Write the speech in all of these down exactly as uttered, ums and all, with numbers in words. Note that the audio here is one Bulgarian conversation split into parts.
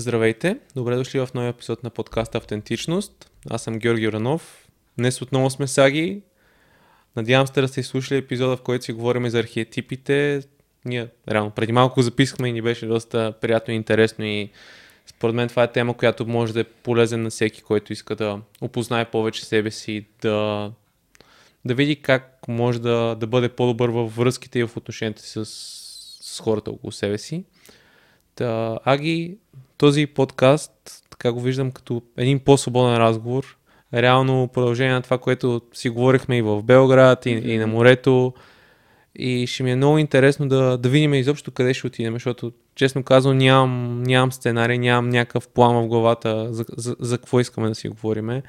Здравейте, добре дошли в новия епизод на подкаста Автентичност. Аз съм Георги Ранов. Днес отново сме Саги. Надявам се да сте изслушали епизода, в който си говорим за архетипите. Ние реално преди малко записахме и ни беше доста приятно и интересно и според мен това е тема, която може да е полезен на всеки, който иска да опознае повече себе си и да, да види как може да, да бъде по-добър във връзките и в отношенията си с, с хората около себе си. Та, Аги, този подкаст, така го виждам като един по-свободен разговор. Реално продължение на това, което си говорихме и в Белград, и, и на морето. И ще ми е много интересно да, да видим изобщо къде ще отидем, защото честно казвам нямам, нямам сценарий, нямам някакъв план в главата за, за, за какво искаме да си говориме.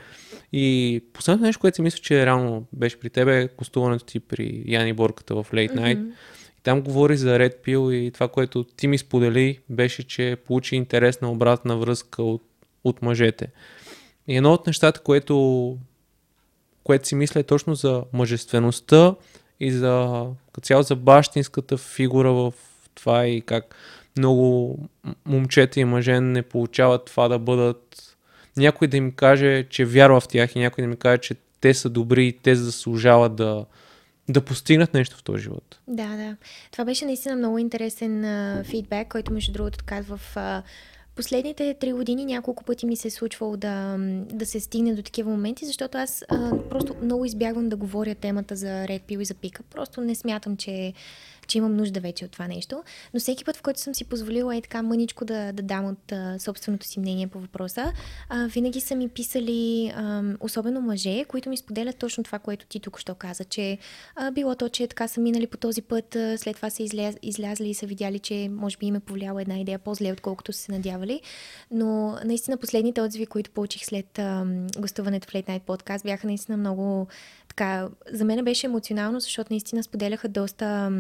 И последното нещо, което си мисля, че реално беше при тебе, гостуването ти при Яни Борката в Late Night. Mm-hmm. И там говори за Red Pill и това, което ти ми сподели, беше, че получи интересна обратна връзка от, от мъжете. И едно от нещата, което, което си мисля е точно за мъжествеността и за цяло за бащинската фигура в това и как много момчета и мъже не получават това да бъдат... Някой да им каже, че вярва в тях и някой да ми каже, че те са добри и те заслужават да... да постигнат нещо в този живот. Да, да. Това беше наистина много интересен а, фидбек, който между другото казва в а, последните три години няколко пъти ми се е случвало да, да се стигне до такива моменти, защото аз а, просто много избягвам да говоря темата за Red Pill и за пика. Просто не смятам, че, че имам нужда вече от това нещо. Но всеки път, в който съм си позволила е така мъничко да, да дам от а, собственото си мнение по въпроса, а, винаги са ми писали а, особено мъже, които ми споделят точно това, което ти току-що каза, че а, било то, че така са минали по този път, а, след това са изляз, излязли и са видяли, че може би им е повлияла една идея по-зле, отколкото са се надявали. Но наистина последните отзиви, които получих след а, гостуването в Late Night Podcast, бяха наистина много така, за мен беше емоционално, защото наистина споделяха доста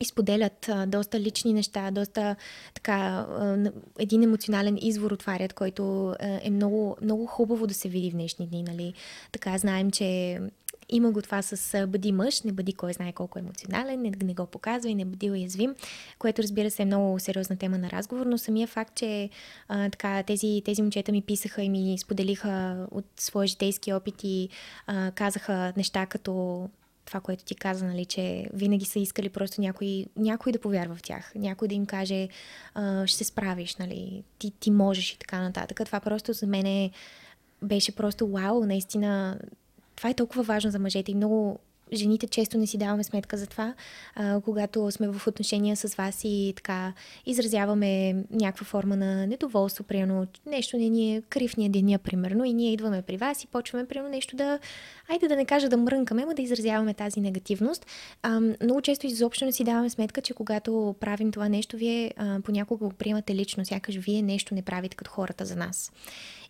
и споделят а, доста лични неща, доста така а, един емоционален извор отварят, който а, е много, много хубаво да се види в днешни дни, нали? Така знаем, че има го това с бъди мъж, не бъди кой знае колко емоционален, не, не го показва и не бъди уязвим, което разбира се е много сериозна тема на разговор, но самия факт, че а, така, тези, тези момчета ми писаха и ми споделиха от своя житейски опит и а, казаха неща като това, което ти каза, нали, че винаги са искали просто някой, някой да повярва в тях, някой да им каже а, ще се справиш, нали, ти, ти можеш и така нататък. Това просто за мен беше просто вау, наистина. Това е толкова важно за мъжете и много жените често не си даваме сметка за това, а, когато сме в отношения с вас и така изразяваме някаква форма на недоволство, примерно нещо не ни е крив ни е деня, примерно, и ние идваме при вас и почваме примерно нещо да, айде да не кажа да мрънкаме, но да изразяваме тази негативност. А, много често изобщо не си даваме сметка, че когато правим това нещо, вие а, понякога го приемате лично, сякаш вие нещо не правите като хората за нас.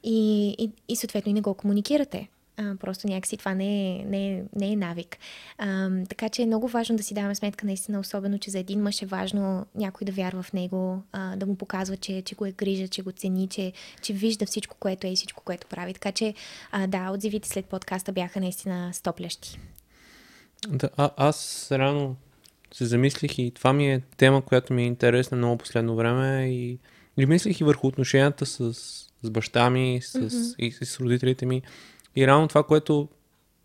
И, и, и съответно и не го комуникирате. А, просто някакси това не е, не е, не е навик. А, така че е много важно да си даваме сметка наистина, особено, че за един мъж е важно някой да вярва в него, а, да му показва, че, че го е грижа, че го цени, че, че вижда всичко, което е и всичко, което прави. Така че а, да, отзивите след подкаста бяха наистина стоплящи. Да, а, аз рано се замислих и това ми е тема, която ми е интересна много последно време и, и мислих и върху отношенията с, с баща ми, с, mm-hmm. и, и с родителите ми. И реално това, което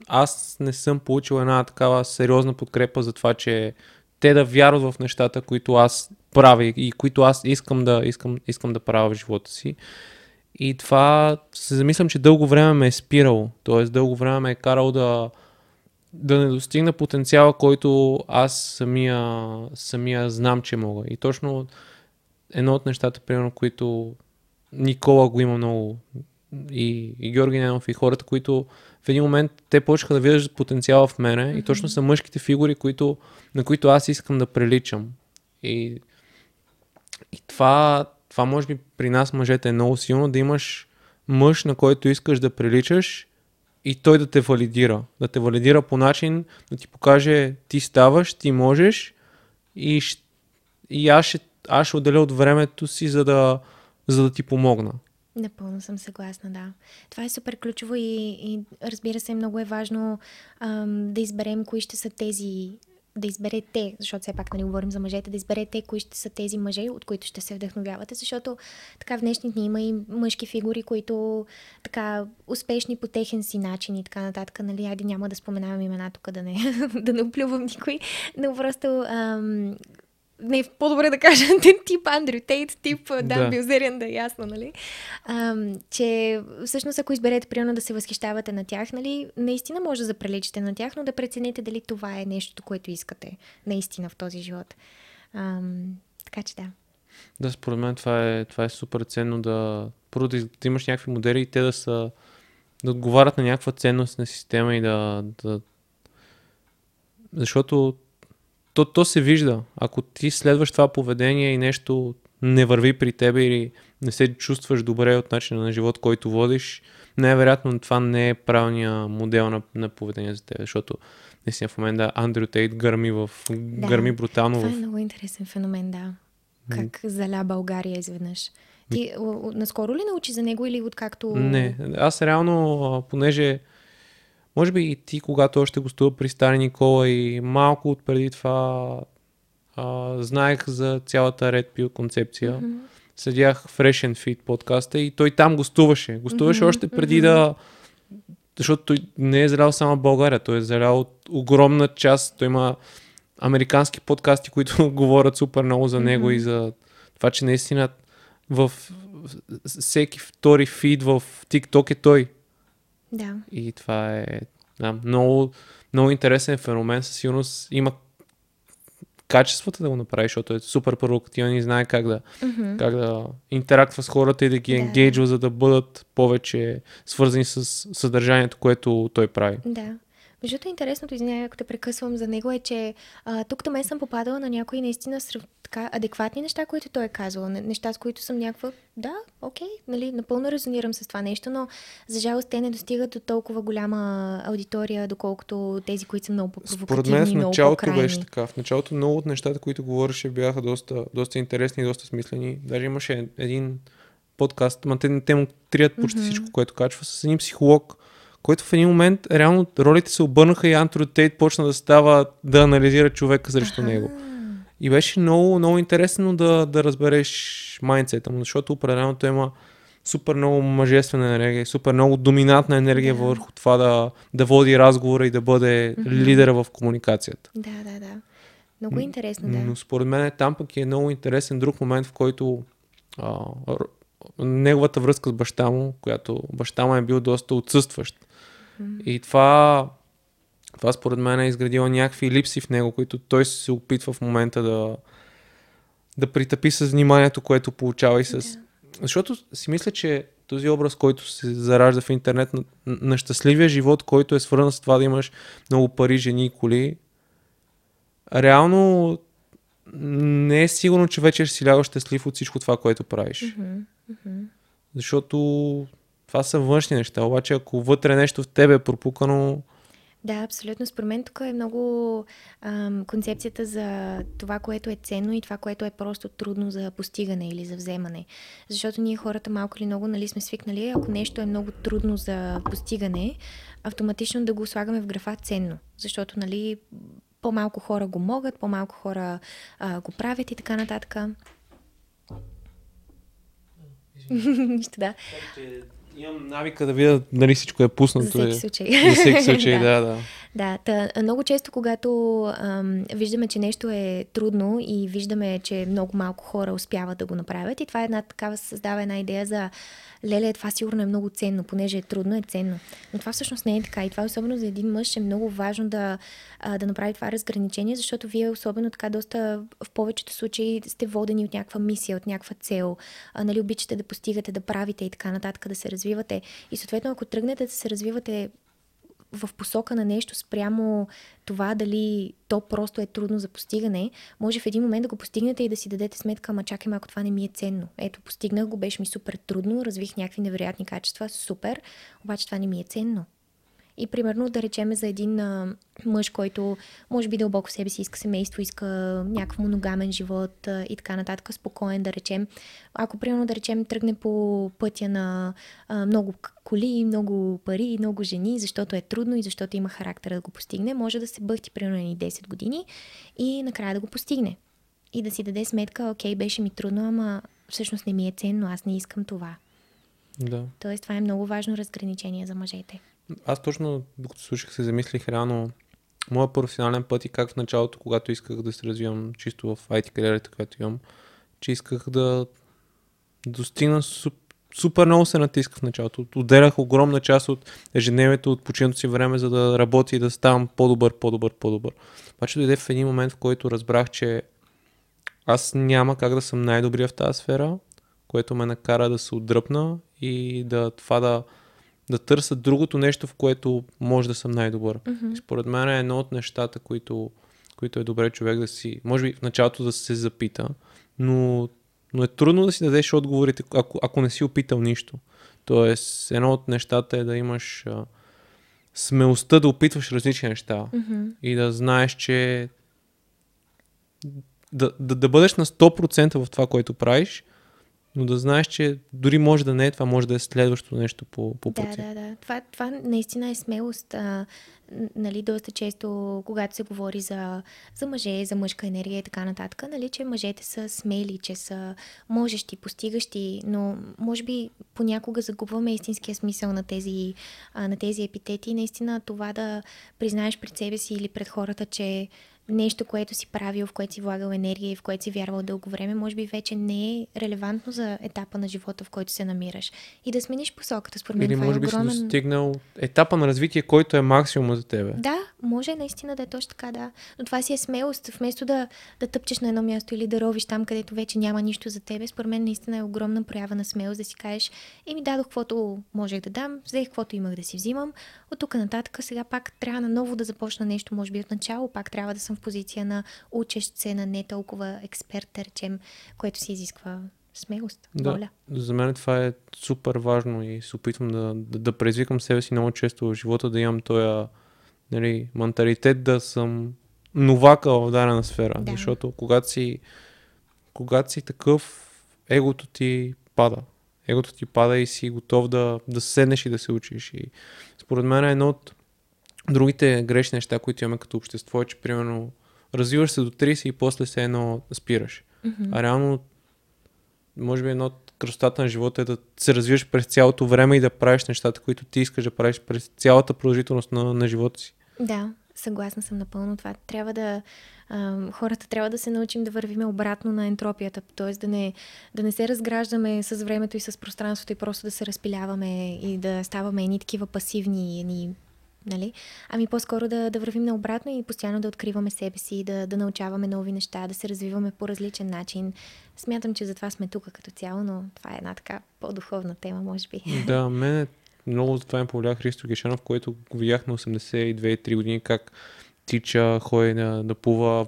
аз не съм получил една такава сериозна подкрепа за това, че те да вярват в нещата, които аз правя и които аз искам да, искам, искам да правя в живота си. И това се замислям, че дълго време ме е спирало. Тоест дълго време ме е карало да, да не достигна потенциала, който аз самия, самия знам, че мога. И точно едно от нещата, примерно, които Никола го има много... И, и Георги Немов и хората, които в един момент те почнаха да виждат потенциала в мене, mm-hmm. и точно са мъжките фигури, които, на които аз искам да приличам. И, и това, това може би при нас мъжете е много силно, да имаш мъж, на който искаш да приличаш и той да те валидира. Да те валидира по начин, да ти покаже ти ставаш, ти можеш и, и аз, ще, аз ще отделя от времето си, за да, за да ти помогна. Напълно съм съгласна, да. Това е супер ключово и, и разбира се, много е важно ам, да изберем кои ще са тези да изберете, защото все пак не говорим за мъжете, да изберете кои ще са тези мъже, от които ще се вдъхновявате, защото така в днешни дни има и мъжки фигури, които така успешни по техен си начин и така нататък, нали, айде няма да споменавам имена тук, да не, да не оплювам никой, но просто... Ам... Не, по-добре да кажа тип Андрю Тейт, тип Дан Билзериан, да е ясно, нали? А, че всъщност ако изберете примерно да се възхищавате на тях, нали, наистина може да заприличите на тях, но да прецените дали това е нещото, което искате наистина в този живот. А, така че да. Да, според мен това е, това е супер ценно да... Първо да имаш някакви модели и те да са... да отговарят на някаква ценностна система и да... да... Защото... То, то се вижда. Ако ти следваш това поведение и нещо не върви при тебе или не се чувстваш добре от начина на живот, който водиш, най-вероятно това не е правилният модел на, на поведение за тебе, защото наистина в момента Андрю Тейт гърми, в, да, гърми брутално. Това е в... много интересен феномен, да. Как заля България изведнъж. Ти наскоро ли научи за него или откакто... Не, аз реално, понеже... Може би и ти, когато още гостува при Стани Никола и малко отпреди това а, знаех за цялата Red Pill концепция. Mm-hmm. Седях в Фреш енд Фит подкаста и той там гостуваше. Гостуваше mm-hmm. още преди mm-hmm. да... Защото той не е залял само България, той е залял от огромна част. Той има американски подкасти, които говорят супер много за него mm-hmm. и за това, че наистина в всеки втори фид в TikTok е той. Да. И това е, да, много, много интересен феномен, със сигурност има качествата да го направи, защото е супер провокативен и знае как да, mm-hmm. как да интерактва с хората и да ги да. енгейджва, за да бъдат повече свързани с съдържанието, което той прави. Да. Защото интересното, извиня, ако те прекъсвам за него, е, че а, тук там съм попадала на някои наистина сръв, така, адекватни неща, които той е казал. Неща, с които съм някаква, да, окей, нали, напълно резонирам с това нещо, но за жалост те не достигат до толкова голяма аудитория, доколкото тези, които са много по-провокативни, много по-крайни. Според мен в началото беше така. В началото много от нещата, които говореше, бяха доста, доста интересни и доста смислени. Даже имаше един подкаст, ма те, те му трият почти mm-hmm. всичко, което качва, с един психолог, който в един момент реално ролите се обърнаха и Андрю Тейт почна да става, да анализира човека срещу Аха. него. И беше много, много интересно да, да разбереш майндсета му, защото определено той има супер много мъжествена енергия, супер много доминантна енергия да. върху това да, да води разговора и да бъде mm-hmm. лидера в комуникацията. Да, да, да. Много интересно, да. Но според мен там пък е много интересен друг момент, в който а, неговата връзка с баща му, която баща му е бил доста отсъстващ. И това, това според мен е изградило някакви липси в него, които той се опитва в момента да, да притъпи с вниманието, което получава и с... Да. Защото си мисля, че този образ, който се заражда в интернет на, на щастливия живот, който е свързан с това да имаш много пари, жени и коли, реално не е сигурно, че вече ще си лягаш щастлив от всичко това, което правиш. Mm-hmm. Mm-hmm. Защото... Това са външни неща, обаче ако вътре нещо в тебе е пропукано... Да, абсолютно. Според мен тук е много ам, концепцията за това, което е ценно и това, което е просто трудно за постигане или за вземане. Защото ние хората малко или много, нали, сме свикнали, ако нещо е много трудно за постигане, автоматично да го слагаме в графа ценно. Защото, нали, по-малко хора го могат, по-малко хора а, го правят и така нататък. Нищо, да. Имам навика да видя дали всичко е пуснато. За всеки случай. За всеки случай, да, да. Да, да. Много често, когато ам, виждаме, че нещо е трудно и виждаме, че много малко хора успяват да го направят, и това е една такава, създава една идея за леле, това сигурно е много ценно, понеже е трудно, е ценно. Но това всъщност не е така. И това особено за един мъж е много важно да, да направи това разграничение, защото вие особено така доста в повечето случаи сте водени от някаква мисия, от някаква цел. А, нали, обичате да постигате, да правите и така нататък, да се развивате. И съответно, ако тръгнете да се развивате в посока на нещо спрямо това дали то просто е трудно за постигане, може в един момент да го постигнете и да си дадете сметка, ама чакай, ако това не ми е ценно. Ето, постигнах го, беше ми супер трудно, развих някакви невероятни качества, супер, обаче това не ми е ценно. И примерно да речеме за един а, мъж, който може би дълбоко в себе си иска семейство, иска някакъв моногамен живот а, и така нататък, спокоен да речем. Ако примерно да речем тръгне по пътя на а, много коли, много пари, много жени, защото е трудно и защото има характера да го постигне, може да се бъхти примерно десет години и накрая да го постигне. И да си даде сметка, окей, беше ми трудно, ама всъщност не ми е ценно, аз не искам това. Да. Тоест това е много важно разграничение за мъжете. Аз точно, докато слушах, се замислих реално моя професионален път и как в началото, когато исках да се развивам чисто в ай ти кариерата, която имам, че исках да достигна суп, супер много се натисках в началото. Отделях огромна част от ежедневието, от почивното си време, за да работя и да ставам по-добър, по-добър, по-добър. Обаче дойде в един момент, в който разбрах, че аз няма как да съм най-добрия в тази сфера, което ме накара да се отдръпна и да това да, да търся другото нещо, в което може да съм най-добър. Mm-hmm. И според мен е едно от нещата, които, които е добре човек да си, може би в началото да се запита, но, но е трудно да си дадеш отговорите, ако, ако не си опитал нищо. Тоест, едно от нещата е да имаш а, смелостта да опитваш различни неща mm-hmm. и да знаеш, че Да, да, да бъдеш на сто процента в това, което правиш, но да знаеш, че дори може да не е това, може да е следващо нещо по, по процент. Да, да, да. Това, това наистина е смелост. А, нали, доста често, когато се говори за, за мъже, за мъжка енергия и така нататък, нали, че мъжете са смели, че са можещи, постигащи, но може би понякога загубваме истинския смисъл на тези, а, на тези епитети. Наистина това да признаеш пред себе си или пред хората, че нещо, което си правил, в което си влагал енергия и в което си вярвал дълго време, може би вече не е релевантно за етапа на живота, в който се намираш. И да смениш посоката, според мен. Или това може би е огромен... си достигнал етапа на развитие, който е максимум за тебе. Да, може наистина да е точно така, да. Но това си е смелост. Вместо да, да тъпчеш на едно място или да ровиш там, където вече няма нищо за тебе, според мен наистина е огромна проява на смелост да си кажеш, еми дадох каквото можех да дам, взех каквото имах да си взимам. От тук нататък сега пак трябва наново да започна нещо, може би от начало, пак трябва да съм в позиция на учещ се, на не толкова експерт, да речем, което си изисква смелост. Да, воля. За мен това е супер важно и се опитвам да, да, да предизвикам себе си много често в живота, да имам този нали, менталитет да съм новака в дадена сфера, да. Защото когато си, когато си такъв, егото ти пада. Егото ти пада и си готов да, да седнеш и да се учиш. И според мен е едно от другите грешни неща, които имаме като общество, е, че примерно развиваш се до трийсет и после се едно спираш. Mm-hmm. А реално, може би едно от красотата на живота е да се развиваш през цялото време и да правиш нещата, които ти искаш да правиш през цялата продължителност на, на живота си. Да, съгласна съм напълно това. Трябва да а, хората трябва да се научим да вървим обратно на ентропията, т.е. да не, да не се разграждаме с времето и с пространството и просто да се разпиляваме и да ставаме едни такива пасивни, едни нали? Ами по-скоро да, да вървим наобратно и постоянно да откриваме себе си, да, да научаваме нови неща, да се развиваме по различен начин. Смятам, че затова сме тук като цяло, но това е една така по-духовна тема, може би. Да, мен много за това им повлия Христо Гешанов, който го видях на осемдесет и две три години, как тича, ходи да, да плува,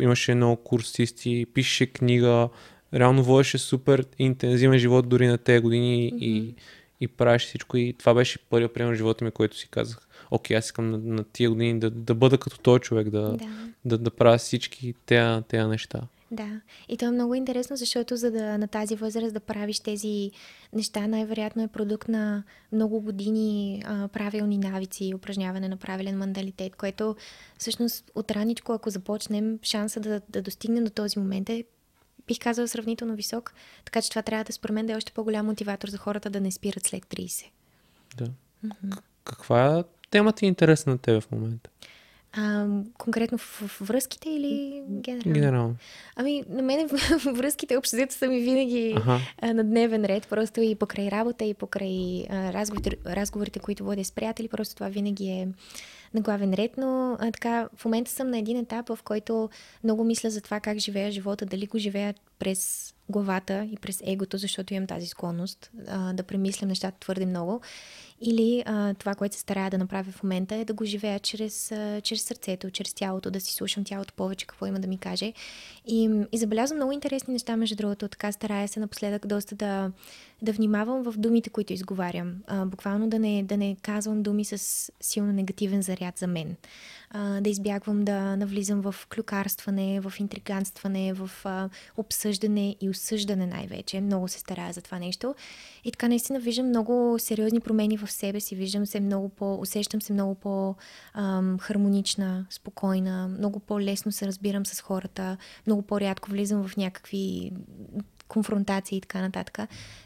имаше много курсисти, пише книга, реално водеше супер интензивен живот дори на тези години mm-hmm. и и правиш всичко и това беше първият пример в живота ми, който си казах, окей, аз искам на, на тия години да, да бъда като този човек, да, да. да, да правя всички тези, тези неща. Да, и то е много интересно, защото за да на тази възраст да правиш тези неща, най-вероятно е продукт на много години а, правилни навици, упражняване на правилен менталитет, което всъщност от раничко, ако започнем, шанса да, да достигнем до този момент е бих казала сравнително висок, така че това трябва да според мен да е още по-голям мотиватор за хората да не спират след трийсет. Да. Mm-hmm. Каква тема ти е интересна на тебе в момента? А, конкретно в, в връзките или генерално? Генерално. Ами на мен връзките обществото са ми винаги а, на дневен ред, просто и покрай работа, и покрай а, разговорите, разговорите, които водя с приятели, просто това винаги е на главен ред, но а, така в момента съм на един етап, в който много мисля за това как живея живота, дали го живея през главата и през егото, защото имам тази склонност а, да премислям нещата твърде много. Или а, това, което се старая да направя в момента, е да го живея чрез, а, чрез сърцето, чрез тялото, да си слушам тялото повече, какво има да ми каже. И, и забелязвам много интересни неща, между другото. Така старая се напоследък доста да, да внимавам в думите, които изговарям. А, буквално да не, да не казвам думи с силно негативен заряд за мен. А, да избягвам да навлизам в клюкарстване, в интриганстване, в а, обсъждане и осъждане най-вече. Много се старая за това нещо. И така наистина виждам много сериозни промени в себе си. Виждам се много по... Усещам се много по-хармонична, спокойна. Много по-лесно се разбирам с хората. Много по-рядко влизам в някакви конфронтации и така нататък.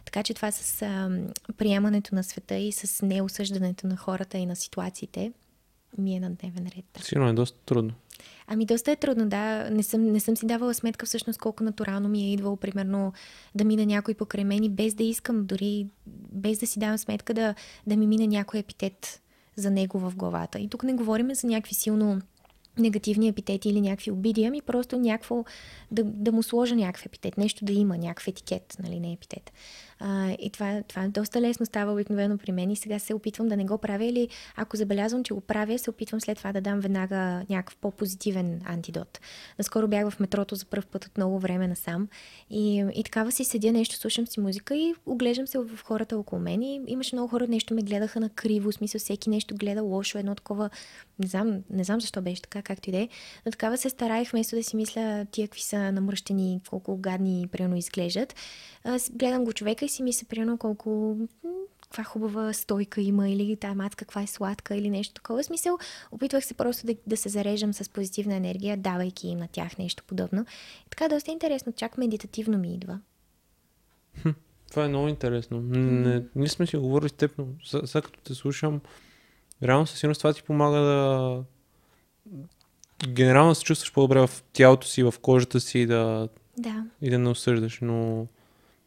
Така че това с а, приемането на света и с неосъждането на хората и на ситуациите ми е на дневен ред. Да. Сигурно е доста трудно. Ами доста е трудно, да. Не съм, не съм си давала сметка всъщност колко натурално ми е идвало, примерно, да мина някой покрай мен и без да искам, дори без да си давам сметка да, да ми мина някой епитет за него в главата. И тук не говорим за някакви силно негативни епитети или някакви обиди, ами просто някакво, да, да му сложа някакъв епитет, нещо да има, някакъв етикет, нали, не епитет. А, и това, това доста лесно става обикновено при мен и сега се опитвам да не го правя или ако забелязвам, че го правя, се опитвам след това да дам веднага някакъв по-позитивен антидот. Наскоро бях в метрото за пръв път от много време насам и, и такава си седя нещо, слушам си музика и оглеждам се в хората около мен и имаше много хора, нещо ме гледаха на криво, смисъл всеки нещо гледа лошо, едно такова, не знам, не знам защо беше така, както и де, но такава се стараех вместо да си мисля тия какви са намръщени, колко гадни приемно изглеждат. Аз гледам го човека и си мисля приемно колко каква хубава стойка има или тая матка каква е сладка или нещо такова. В смисъл, опитвах се просто да, да се зареждам с позитивна енергия, давайки им на тях нещо подобно. И така доста интересно, чак медитативно ми идва. Хм, това е много интересно. Не, не сме си говорили с теб, но сега като те слушам, реално със сигурност това ти помага да генерално се чувстваш по-добре в тялото си, в кожата си да... Да. И да не осъждаш, но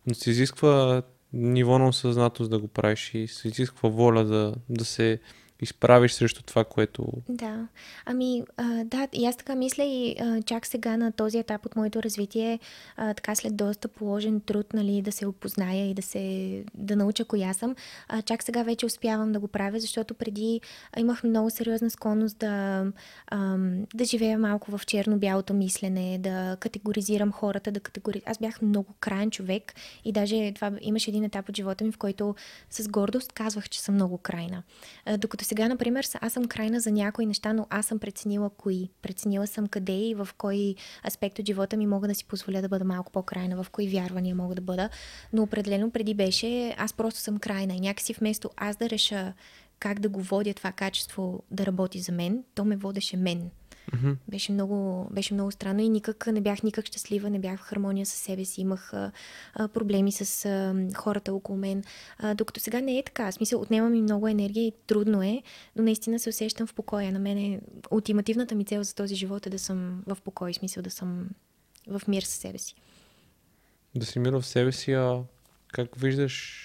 не се изисква ниво на осъзнатост да го правиш и се изисква воля да, да се изправиш срещу това, което... Да, ами а, да, и аз така мисля и а, чак сега на този етап от моето развитие, а, така след доста положен труд, нали, да се опозная и да се, да науча коя съм, а, чак сега вече успявам да го правя, защото преди имах много сериозна склонност да, а, да живея малко в черно-бялото мислене, да категоризирам хората, да категоризирам... Аз бях много краен човек и даже това имаше един етап от живота ми, в който с гордост казвах, че съм много крайна. А, докато сега, например, аз съм крайна за някои неща, но аз съм преценила кои. Преценила съм къде и в кой аспект от живота ми мога да си позволя да бъда малко по-крайна, в кои вярвания мога да бъда. Но определено преди беше, аз просто съм крайна и някакси вместо аз да реша как да го водя това качество да работи за мен, то ме водеше мен. Mm-hmm. Беше много, беше много странно и никак не бях никак щастлива, не бях в хармония със себе си, имах а, а, проблеми с а, хората около мен. А, докато сега не е така. В смисъл, отнема ми много енергия и трудно е, но наистина се усещам в покоя. На мен е ултимативната ми цел за този живот е да съм в покой, в смисъл да съм в мир със себе си. Да си мир в себе си, а как виждаш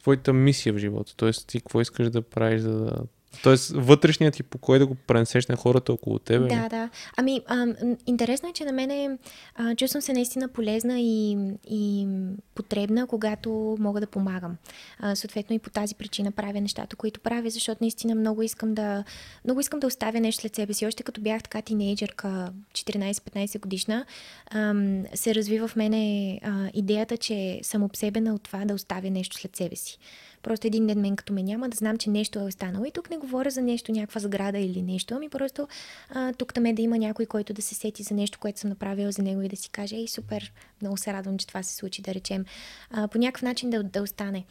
твоята мисия в живота? Тоест ти какво искаш да правиш, за да... Тоест, вътрешният ти покой да го пренесеш на хората около тебе. Да, да. Ами, а, интересно е, че на мен е, а, чувствам се наистина полезна и, и потребна, когато мога да помагам. А, съответно и по тази причина правя нещата, които правя, защото наистина много искам да, много искам да оставя нещо след себе си. Още като бях така тинейджърка, четиринайсет-петнайсет годишна, а, се развива в мене а, идеята, че съм обсебена от това да оставя нещо след себе си. Просто един ден мен като ме няма, да знам, че нещо е останало. И тук не говоря за нещо, някаква сграда или нещо, ами просто а, тук там е да има някой, който да се сети за нещо, което съм направила за него и да си каже, ей, супер, много се радвам, че това се случи, да речем. А, по някакъв начин да, да остане.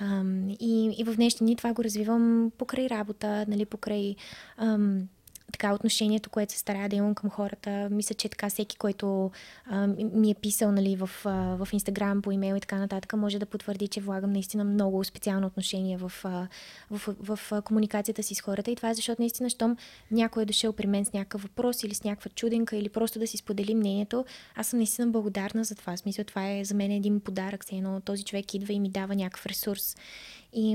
А, и, и в днешни дни това го развивам покрай работа, нали, покрай... Ам, така отношението, което се старая да имам към хората. Мисля, че така всеки, който а, ми е писал, нали, в, а, в Инстаграм, по имейл и така нататък, може да потвърди, че влагам наистина много специално отношение в, а, в, в, в комуникацията си с хората. И това е защото наистина, щом някой е дошъл при мен с някакъв въпрос или с някаква чуденка или просто да си сподели мнението, аз съм наистина благодарна за това. В смисъл, това е за мен един подарък. Все едно този човек идва и ми дава някакъв ресурс. И,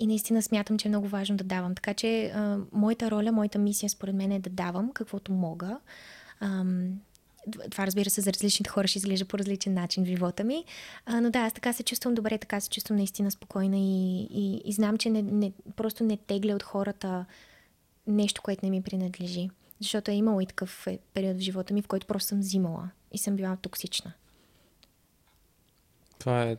и наистина смятам, че е много важно да давам. Така че а, моята роля, моята мисия според мен е да давам каквото мога. А, Това, разбира се, за различните хора ще изглежда по различен начин в живота ми. А, но да, аз така се чувствам добре, така се чувствам наистина спокойна и, и, и знам, че не, не, просто не тегля от хората нещо, което не ми принадлежи. Защото е имало и такъв период в живота ми, в който просто съм взимала и съм била токсична. Това е,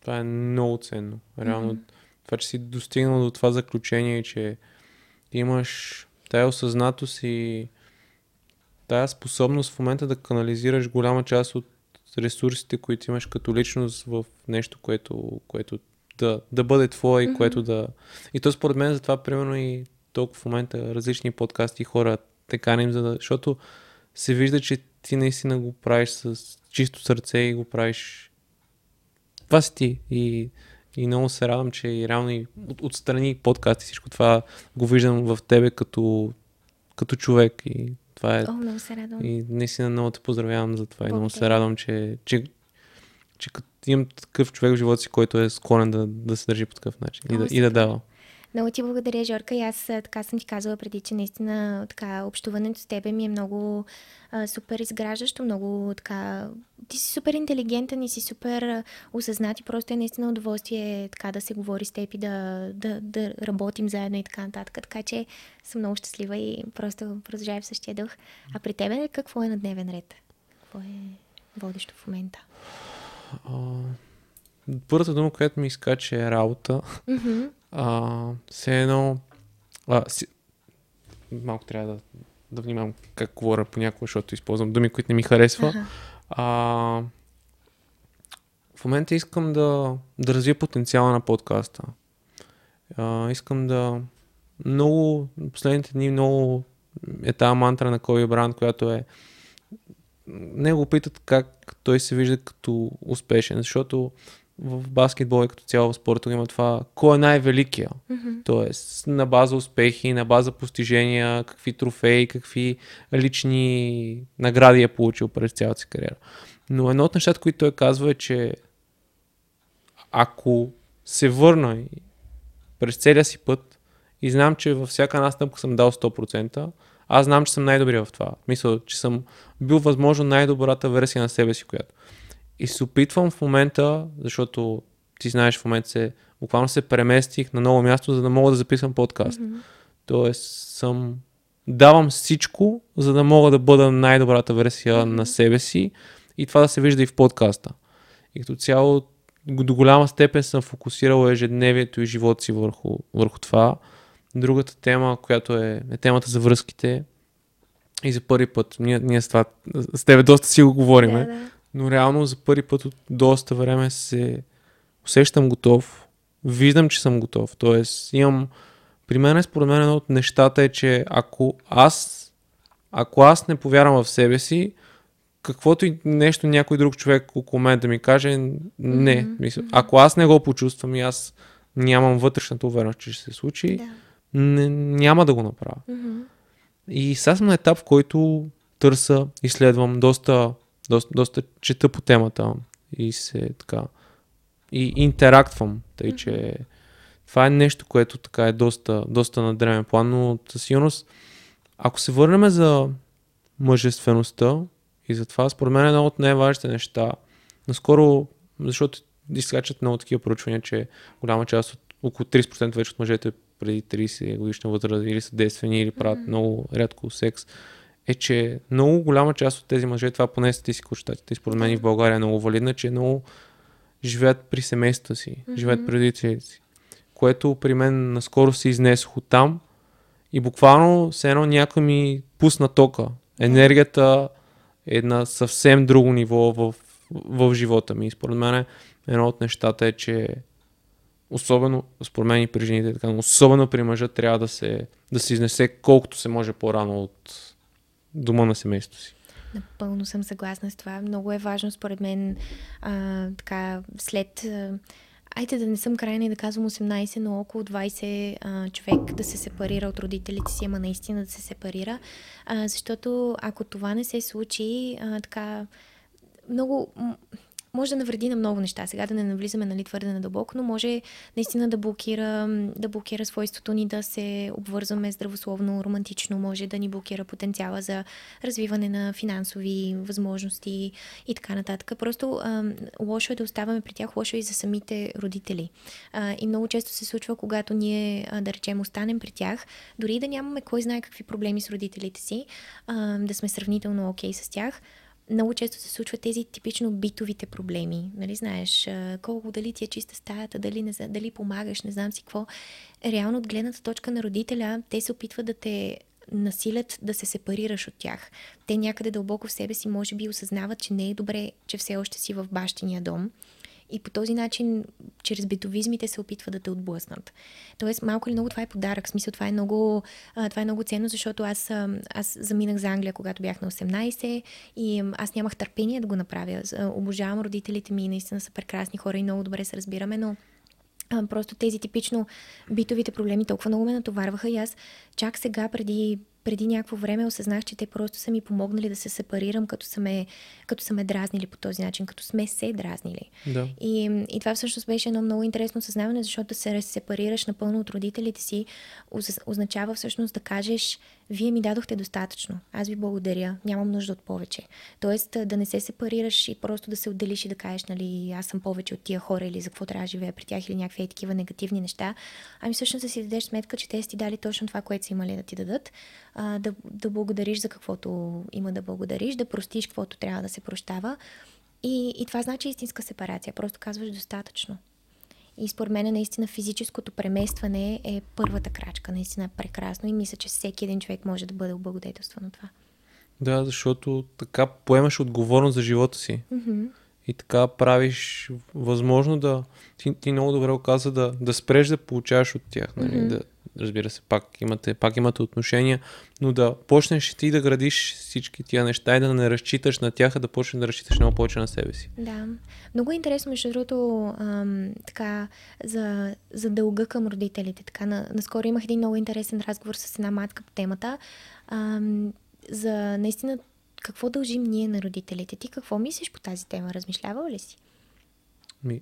това е много ценно. Реално, mm-hmm. това, че си достигнал до това заключение, че имаш тая осъзнатост и тая способност в момента да канализираш голяма част от ресурсите, които имаш като личност в нещо, което, което да, да бъде твое, mm-hmm. което да... И то според мен затова примерно и толкова в момента различни подкасти и хора те каним, за да... защото се вижда, че ти наистина го правиш с чисто сърце и го правиш... Това си ти и... И много се радвам, че и реално и отстрани подкаст и всичко това го виждам в тебе като, като човек. И това е. О, много се радвам. И наистина много те поздравявам за това. Благодаря. И много се радвам, че, че, че имам такъв човек в живота си, който е склонен да, да се държи по такъв начин много и да, и да дава. Много ти благодаря, Жорка. И аз така съм ти казала преди, че наистина така общуването с тебе ми е много а, супер изграждащо, много така... Ти си супер интелигентен и си супер осъзнат и просто е наистина удоволствие така да се говори с теб и да, да, да работим заедно и така нататък. Така че съм много щастлива и просто продължавам в същия дух. А при тебе какво е на дневен ред? Какво е водещо в момента? Първата дума, която ми изкача е работа. Mm-hmm. А, все едно... А, си... Малко трябва да, да внимавам как говоря понякога, защото използвам думи, които не ми харесва. Uh-huh. А, в момента искам да, да развия потенциала на подкаста. А, искам да... Много... Последните дни много е тази мантра на Кови Бран, която е... Него питат как той се вижда като успешен, защото... В баскетбол и като цяло в спорта има това, кой е най-великия. Mm-hmm. Тоест, на база успехи, на база постижения, какви трофеи, какви лични награди е получил през цялата си кариера. Но едно от нещата, които той казва е, че ако се върна през целия си път и знам, че във всяка една стъпка съм дал сто процента, аз знам, че съм най-добрия в това. Мисля, че съм бил възможно най-добрата версия на себе си, която. И се опитвам в момента, защото ти знаеш, в момента се, буквално се преместих на ново място, за да мога да записвам подкаст. Mm-hmm. Тоест съм, давам всичко, за да мога да бъда най-добрата версия mm-hmm. на себе си и това да се вижда и в подкаста. И като цяло до голяма степен съм фокусирал ежедневието и живота си върху, върху това. Другата тема, която е, е темата за връзките и за първи път, ние, ние с, това, с тебе доста си го говорим, yeah, да. Но реално за първи път от доста време се усещам готов, виждам, че съм готов. Тоест имам, при мен е според мен едно от нещата е, че ако аз, ако аз не повярвам в себе си, каквото и нещо някой друг човек около мен да ми каже, не. Mm-hmm. Ако аз не го почувствам и аз нямам вътрешната увереност, че ще се случи, yeah. не, няма да го направя. Mm-hmm. И сега съм на етап, в който търся, изследвам доста... Доста, доста чета по темата и се така и интерактвам, тъй mm-hmm. че това е нещо, което така е доста, доста на дремен план, но със сигурност, ако се върнем за мъжествеността и за това, според мен е едно от най-важните неща, наскоро, защото изкачат много такива проучвания, че голяма част от около трийсет процента вече от мъжете преди трийсет годишна възраст или са действени или правят mm-hmm. много рядко секс, е, че много голяма част от тези мъже, това поне статистика от щатите, според мен и в България е много валидна, че много живеят при семейството си, mm-hmm. живеят при родителите си, което при мен наскоро се изнесох оттам и буквално все едно някой ми пусна тока. Енергията е на съвсем друго ниво в, в живота ми. И според мен едно от нещата е, че особено, според мен и при жените, така, особено при мъжа трябва да се, да се изнесе колкото се може по-рано от дома на семейството си. Напълно съм съгласна с това. Много е важно според мен а, така след... А, айде да не съм крайна и да казвам осемнайсет, но около двайсет а, човек да се сепарира от родителите си, ама наистина да се сепарира. А, защото ако това не се случи, а, така много... може да навреди на много неща. Сега да не навлизаме, нали, твърде надълбоко, но може наистина да блокира, да блокира свойството ни да се обвързваме здравословно, романтично, може да ни блокира потенциала за развиване на финансови възможности и така нататък. Просто а, лошо е да оставаме при тях, лошо е и за самите родители. А, и много често се случва, когато ние, а, да речем, останем при тях, дори да нямаме кой знае какви проблеми с родителите си, а, да сме сравнително окей с тях, много често се случват тези типично битовите проблеми. Нали, знаеш, колко, дали ти е чиста стаята, дали, не, дали помагаш, не знам си какво. Реално от гледната точка на родителя, те се опитват да те насилят да се сепарираш от тях. Те някъде дълбоко в себе си може би осъзнават, че не е добре, че все още си в бащиния дом. И по този начин, чрез битовизмите се опитва да те отблъснат. Тоест, малко или много това е подарък. В смисъл, това е много, това е много ценно, защото аз, аз заминах за Англия, когато бях на осемнайсет и аз нямах търпение да го направя. Обожавам родителите ми, наистина са прекрасни хора и много добре се разбираме, но просто тези типично битовите проблеми толкова много ме натоварваха и аз чак сега преди... преди някакво време осъзнах, че те просто са ми помогнали да се сепарирам, като са ме, като са ме дразнили по този начин, като сме се дразнили. Да. И, и това всъщност беше едно много интересно осъзнаване, защото да се сепарираш напълно от родителите си означава всъщност да кажеш: вие ми дадохте достатъчно, аз ви благодаря, нямам нужда от повече. Тоест да не се сепарираш и просто да се отделиш и да кажеш, нали, аз съм повече от тия хора или за какво трябва да живея при тях или някакви такива негативни неща. Ами всъщност да си дадеш сметка, че те си дали точно това, което са имали да ти дадат. Да, да благодариш за каквото има да благодариш, да простиш каквото трябва да се прощава. И, и това значи истинска сепарация. Просто казваш достатъчно. И според мен наистина физическото преместване е първата крачка. Наистина прекрасно и мисля, че всеки един човек може да бъде облагодетелстван от това. Да, защото така поемаш отговорност за живота си. Mm-hmm. И така правиш възможно да... Ти, ти много добре оказа да, да спреш да получаваш от тях. Нали? Mm-hmm. Да, разбира се, пак имате, пак имате отношения, но да почнеш ти да градиш всички тия неща и да не разчиташ на тях, а да почнеш да разчиташ много повече на себе си. Да. Много е интересно, между другото, ам, така, за, за дълга към родителите. Така, на, наскоро имах един много интересен разговор с една матка по темата. Ам, за наистина какво дължим ние на родителите? Ти какво мислиш по тази тема? Размишлявал ли си? Ми,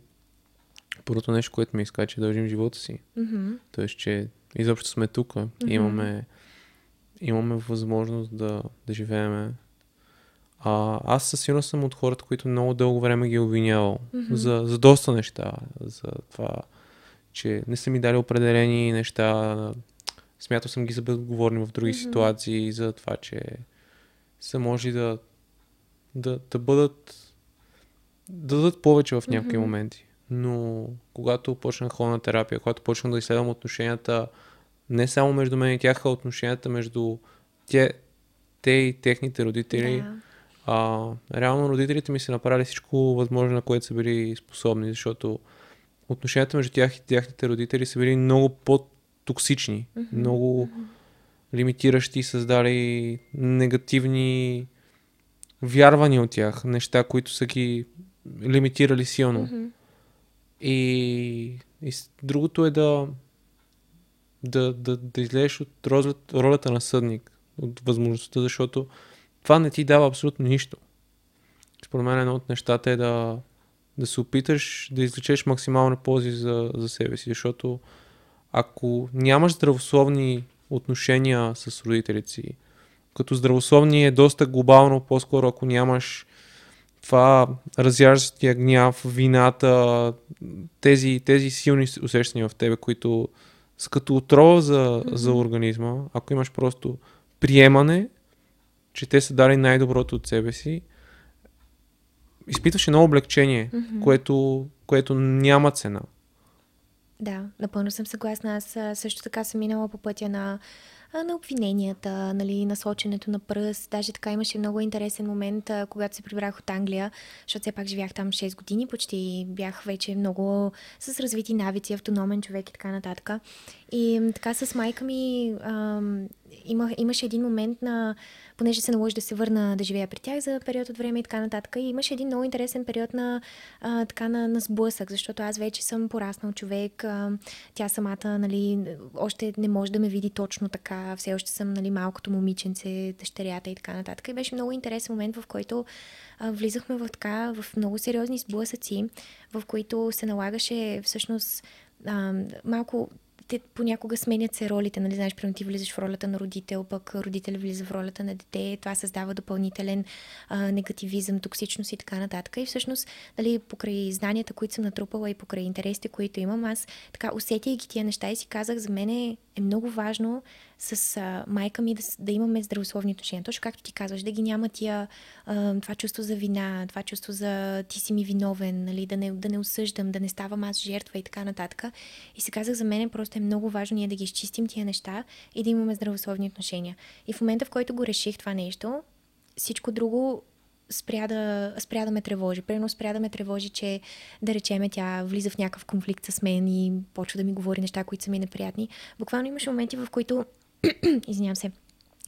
първото нещо, което ми иска, че дължим живота си. Mm-hmm. Тоест, че изобщо сме тук. Mm-hmm. Имаме, имаме възможност да, да живееме. А, аз със сигурност съм от хората, които много дълго време ги обвинявал. Mm-hmm. За, за доста неща. За това, че не са ми дали определени неща. Смятал съм ги за безотговорни в други mm-hmm. ситуации. За това, че са може да, да, да бъдат... да дадат повече в някакви mm-hmm. моменти. Но когато почнах хора на терапия, когато почнах да изследвам отношенията не само между мен и тях, а отношенията между те, те и техните родители, yeah. а, реално родителите ми са направили всичко възможно, на което са били способни, защото отношенията между тях и техните родители са били много по-токсични, mm-hmm. много mm-hmm. лимитиращи, създали негативни вярвания от тях, неща, които са ги лимитирали силно. Mm-hmm. И, и другото е да, да, да, да излезеш от ролята на съдник, от възможността, защото това не ти дава абсолютно нищо. Според мен едно от нещата е да, да се опиташ да извлечеш максимални ползи за, за себе си, защото ако нямаш здравословни отношения с родителите си, като здравословни е доста глобално, по-скоро ако нямаш това разяждащия гняв, вината, тези, тези силни усещания в тебе, които са като отрова за, mm-hmm. за организма, ако имаш просто приемане, че те са дали най-доброто от себе си, изпитваш едно облегчение, mm-hmm. което, което няма цена. Да, напълно съм съгласна. Аз също така съм минала по пътя на на обвиненията, нали, насоченето на пръст. Даже така имаше много интересен момент, когато се прибрах от Англия, защото все пак живях там шест години, почти бях вече много с развити навици, автономен човек и така нататък. И така с майка ми ам, има, имаше един момент на, понеже се наложи да се върна да живея при тях за период от време и така нататък, и имаше един много интересен период на, а, така, на, на сблъсък, защото аз вече съм пораснал човек, а, тя самата, нали, още не може да ме види точно така, а, все още съм, нали, малкото момиченце, дъщерята и така нататък. И беше много интересен момент, в който а, влизахме в така, в много сериозни сблъсъци, в които се налагаше всъщност а, малко... Те понякога сменят се ролите, нали, знаеш, примерно ти влизаш в ролята на родител, пък родителя влиза в ролята на дете, това създава допълнителен а, негативизъм, токсичност и така нататък. И всъщност, нали, покрай знанията, които съм натрупала и покрай интересите, които имам, аз така усетих тия неща и си казах, за мен е, е много важно с а, майка ми да, да имаме здравословни отношения. Точно както ти казваш, да ги няма тия, а, това чувство за вина, това чувство за ти си ми виновен, нали, да, не, да не осъждам, да не ставам аз жертва и така нататък. И си казах, за мен е просто е много важно ние да ги изчистим тия неща и да имаме здравословни отношения. И в момента, в който го реших това нещо, всичко друго спря да, спря да ме тревожи. Примерно спря да ме тревожи, че да речеме тя влиза в някакъв конфликт с мен и почва да ми говори неща, които са ми неприятни. Буквално имаше моменти, в които извинявам се,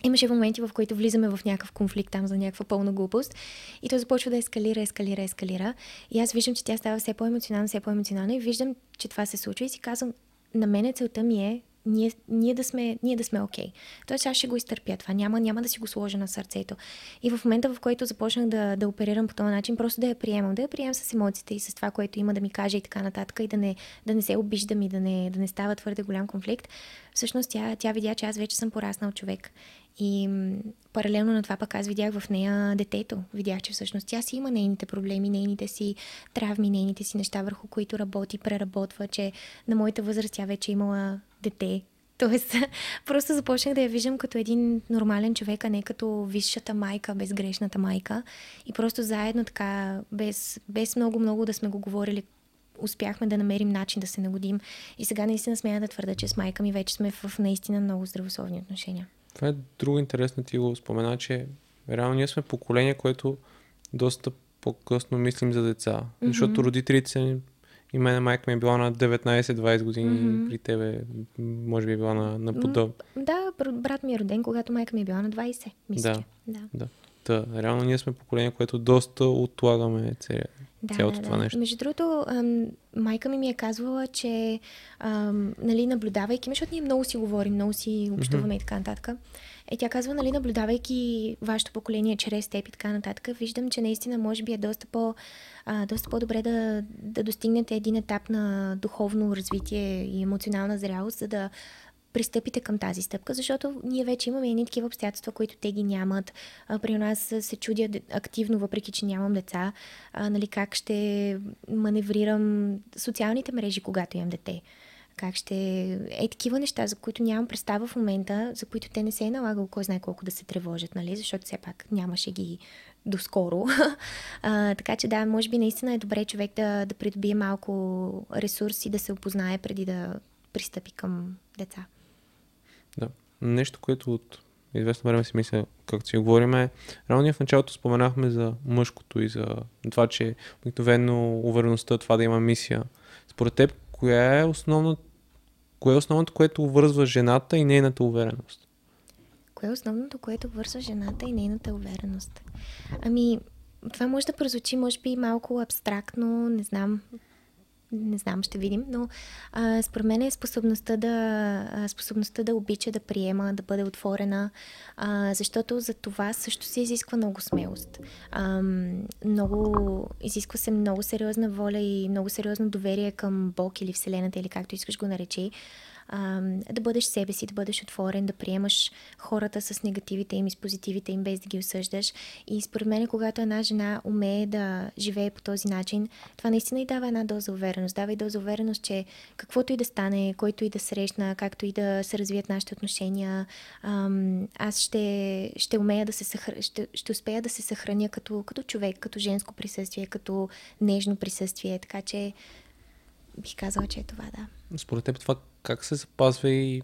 имаше моменти, в които влизаме в някакъв конфликт там за някаква пълна глупост и то започва да ескалира, ескалира, ескалира. И аз виждам, че тя става все по-емоционална, все по-емоционална и виждам, че това се случва и си казвам, на мене целта ми е ние, ние да сме ние да сме окей. Okay. Тоест аз ще го изтърпя това, няма, няма да си го сложа на сърцето. И в момента, в който започнах да, да оперирам по този начин, просто да я приемам, да я приемам с емоциите и с това, което има да ми каже и така нататък и да не, да не се обиждам и да не, да не става твърде голям конфликт, всъщност тя, тя видя, че аз вече съм пораснал човек. И м, паралелно на това пък аз видях в нея детето. Видях, че всъщност тя си има нейните проблеми, нейните си травми, нейните си неща, върху които работи, преработва, че на моята възраст тя вече имала дете. Тоест, просто започнах да я виждам като един нормален човек, а не като висшата майка, безгрешната майка. И просто заедно така, без, без много-много да сме го говорили, успяхме да намерим начин да се нагодим. И сега наистина смея да твърда, че с майка ми вече сме в наистина много здравословни отношения. Това е друго интересно, ти го спомена, че реално ние сме поколение, което доста по-късно мислим за деца. Mm-hmm. Защото родителите и мене майка ми е била на деветнайсет-двайсет години, mm-hmm. при тебе може би е била на, на подоб. Да, брат ми е роден, когато майка ми е била на двайсет, мисля. Да, да. да. Та, реално ние сме поколение, което доста отлагаме целия. Да, цялото да, това да. Нещо. Между другото, ам, майка ми ми е казвала, че ам, нали, наблюдавайки, защото ние много си говорим, много си общуваме mm-hmm. и така нататък, е, тя казва, нали, наблюдавайки вашето поколение чрез теб и така нататък, виждам, че наистина може би е доста, по, а, доста по-добре да, да достигнете един етап на духовно развитие и емоционална зрялост, за да пристъпите към тази стъпка, защото ние вече имаме едни такива обстоятелства, които те ги нямат. А, при нас се чудя активно, въпреки че нямам деца, а, нали, как ще маневрирам социалните мрежи, когато имам дете. Как ще... Е, такива неща, за които нямам представа в момента, за които те не се е налагало кой знае колко да се тревожат, нали, защото все пак нямаше ги доскоро. А, така че да, може би наистина е добре човек да, да придобие малко ресурси, да се опознае преди да пристъпи към деца. Да. Нещо, което от известно време си мисля, както си говорим, е, рано ние в началото споменахме за мъжкото и за това, че обикновено увереността, това да има мисия. Според теб, коя е основно, кое е основното, което увързва жената и нейната увереност? Кое е основното, което увързва жената и нейната увереност? Ами, това може да прозвучи, може би, малко абстрактно, не знам... Не знам, ще видим, но а, според мен е способността да, способността да обича, да приема, да бъде отворена, а, защото за това също се изисква много смелост. А, много, изисква се много сериозна воля и много сериозно доверие към Бог или Вселената, или както искаш го наречи. А, да бъдеш себе си, да бъдеш отворен, да приемаш хората с негативите им и с позитивите им, без да ги осъждаш. И според мен, когато една жена умее да живее по този начин, това наистина и дава една доза увереност. Дава и доза увереност, че каквото и да стане, който и да срещна, както и да се развият нашите отношения, ам, аз ще, ще умея да се съхр... ще, ще успея да се съхраня като, като човек, като женско присъствие, като нежно присъствие. Така че бих казала, че е това, да. Според теб това как се запазва и,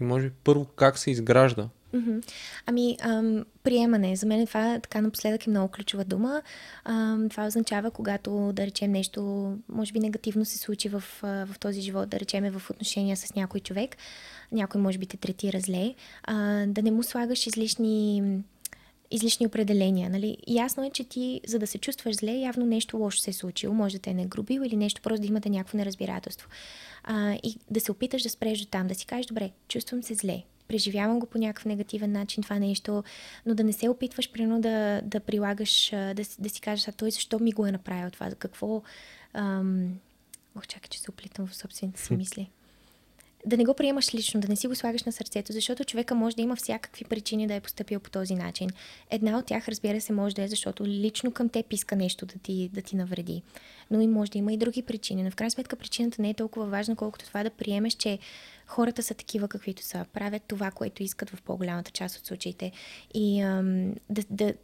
и може би първо как се изгражда? Mm-hmm. Ами, ам, приемане. За мен това така напоследък е много ключова дума. Ам, това означава, когато, да речем, нещо може би негативно се случи в, в този живот, да речем е в отношения с някой човек, някой може би те третира зле, а, да не му слагаш излишни... излишни определения, нали? Ясно е, че ти, за да се чувстваш зле, явно нещо лошо се е случило, може да те е нагрубил или нещо, просто да имате някакво неразбирателство. А, и да се опиташ да спреш до там, да си кажеш, добре, чувствам се зле. преживявам го по някакъв негативен начин това нещо, но да не се опитваш примерно да, да прилагаш, да, да си кажеш, а той защо ми го е направил това, за какво... Ам... Ох, чакай, че се оплитам в собствените си мисли. Да не го приемаш лично, да не си го слагаш на сърцето, защото човека може да има всякакви причини да е постъпил по този начин. Една от тях, разбира се, може да е, защото лично към теб иска нещо да ти, да ти навреди. Но и може да има и други причини. Но в крайна сметка причината не е толкова важна, колкото това да приемеш, че хората са такива, каквито са. Правят това, което искат в по-голямата част от случаите. И ам, да, да,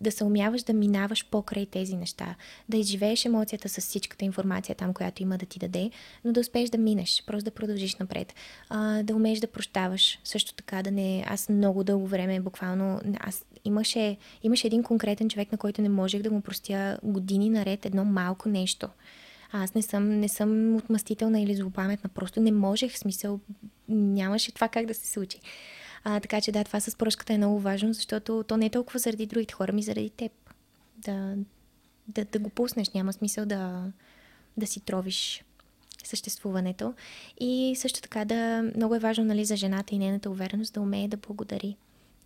да съумяваш да минаваш покрай тези неща. Да изживееш емоцията с всичката информация там, която има да ти даде, но да успееш да минеш, просто да продължиш напред. А, да умееш да прощаваш. Също така да не... Аз много дълго време, буквално... Аз имаше, имаше един конкретен човек, на който не можех да му простя години наред едно малко нещо. Аз не съм, не съм отмъстителна или злопаметна. Просто не можех, в смисъл, нямаше това как да се случи. А, така че да, това с пръшката е много важно, защото то не е толкова заради другите хора, ми заради теб. Да, да, да го пуснеш, няма смисъл да, да си тровиш съществуването. И също така да, много е важно, нали, за жената и нейната увереност да умее да благодари,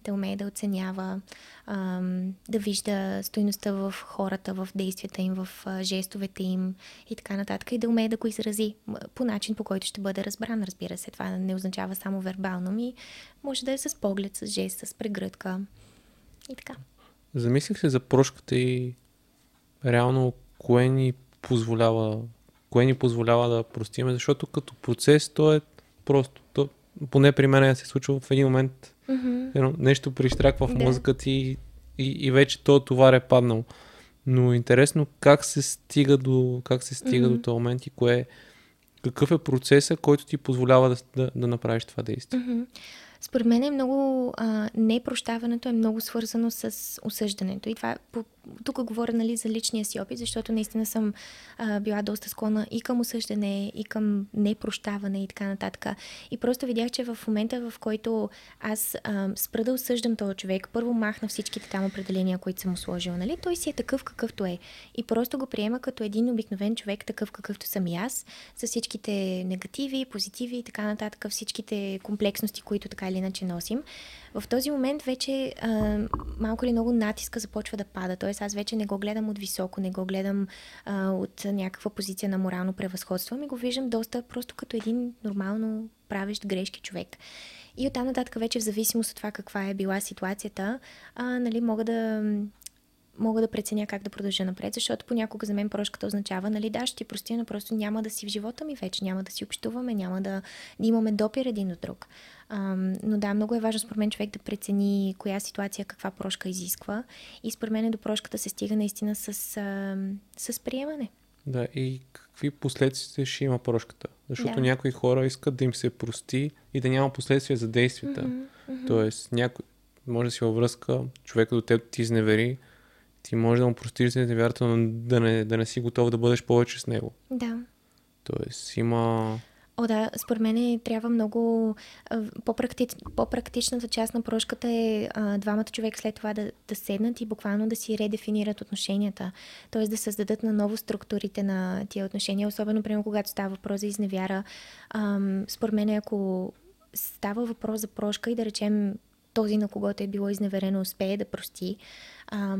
да умее да оценява, да вижда стойността в хората, в действията им, в жестовете им и така нататък, и да умее да го изрази по начин, по който ще бъде разбран, разбира се. Това не означава само вербално, ми може да е с поглед, с жест, с прегръдка и така. Замислих се за прошката и реално кое ни позволява, кое ни позволява да простиме, защото като процес то е просто, то, поне при мен се случва в един момент. Mm-hmm. Нещо прищраква в да. мозъка ти и, и, и вече този товар е паднал. Но интересно как се стига до, как се стига mm-hmm. до този момент и кое, какъв е процесът, който ти позволява да, да, да направиш това действие. Mm-hmm. Според мен е много, а, непрощаването е много свързано с осъждането. И това, по, тук говоря, нали, за личния си опит, защото наистина съм а, била доста склонна и към осъждане, и към непрощаване и така нататък. И просто видях, че в момента, в който аз а, спра да осъждам този човек, първо махна всичките там определения, които съм сложила, нали? Той си е такъв, какъвто е. И просто го приема като един обикновен човек, такъв, какъвто съм и аз, с всичките негативи, позитиви и така нататък, всичките комплексности, които така или иначе носим. В този момент вече а, малко или много натиска започва да пада. Тоест аз вече не го гледам от високо, не го гледам а, от някаква позиция на морално превъзходство, ми го виждам доста просто като един нормално правещ грешки човек. И оттам нататък вече в зависимост от това каква е била ситуацията, а, нали, мога да... мога да преценя как да продължа напред, защото понякога за мен прошката означава, нали, да, ще ти прости, но просто няма да си в живота ми вече, няма да си общуваме, няма да имаме допир един от друг. Ам, но да, много е важно според мен човек да прецени коя ситуация, каква прошка изисква, и според мен до прошката се стига наистина с, ам, с приемане. Да, и какви последствия ще има прошката? Защото да. някои хора искат да им се прости и да няма последствия за действията. Mm-hmm, mm-hmm. Тоест, някой може да си във връзка, човека до теб ти изневери, ти може да му простиш за невярата, но да не, да не си готов да бъдеш повече с него. Да. Тоест има... О, да, според мен трябва много... По-практич... По-практичната част на прошката е а, двамата човек след това да, да седнат и буквално да си редефинират отношенията. Тоест да създадат наново структурите на тия отношения, особено, примерно, когато става въпрос за изневяра. А, според мен, ако става въпрос за прошка и да речем този, на когото е било изневерено, успее да прости, а,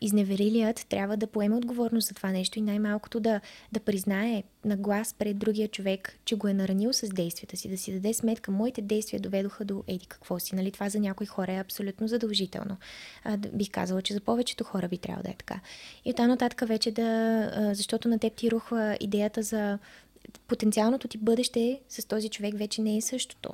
изневерилият трябва да поеме отговорност за това нещо и най-малкото да, да признае на глас пред другия човек, че го е наранил с действията си, да си даде сметка, моите действия доведоха до еди какво си. Нали? Това за някои хора е абсолютно задължително. А, бих казала, че за повечето хора би трябвало да е така. И оттам нататък вече да, защото на теб ти рухва идеята за потенциалното ти бъдеще с този човек вече не е същото.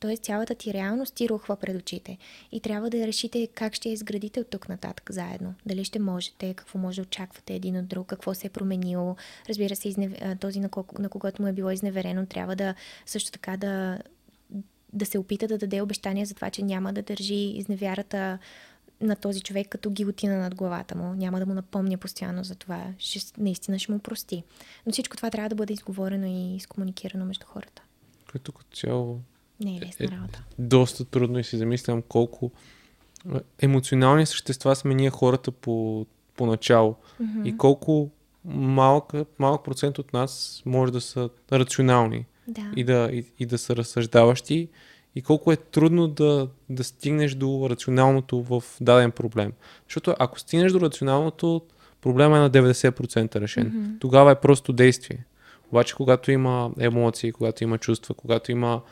Тоест цялата ти реалност ти рухва пред очите и трябва да решите как ще я изградите от тук нататък заедно. Дали ще можете, какво може да очаквате един от друг, какво се е променило. Разбира се, изнев... този на, кого... на когото му е било изневерено, трябва да също така да, да се опита да даде обещания за това, че няма да държи изневярата на този човек като гилотина над главата му. Няма да му напомня постоянно за това. Ще... Наистина ще му прости. Но всичко това трябва да бъде изговорено и изкомуникирано между хората. Като цяло не е лесна работа. Е, е, доста трудно и си замислям колко емоционални същества сме ние хората по, по начало. Mm-hmm. И колко малка, малък процент от нас може да са рационални. Да. И, да, и, и да са разсъждаващи и колко е трудно да, да стигнеш до рационалното в даден проблем. Защото ако стигнеш до рационалното, проблема е на деветдесет процента решен. Mm-hmm. Тогава е просто действие. Обаче когато има емоции, когато има чувства, когато има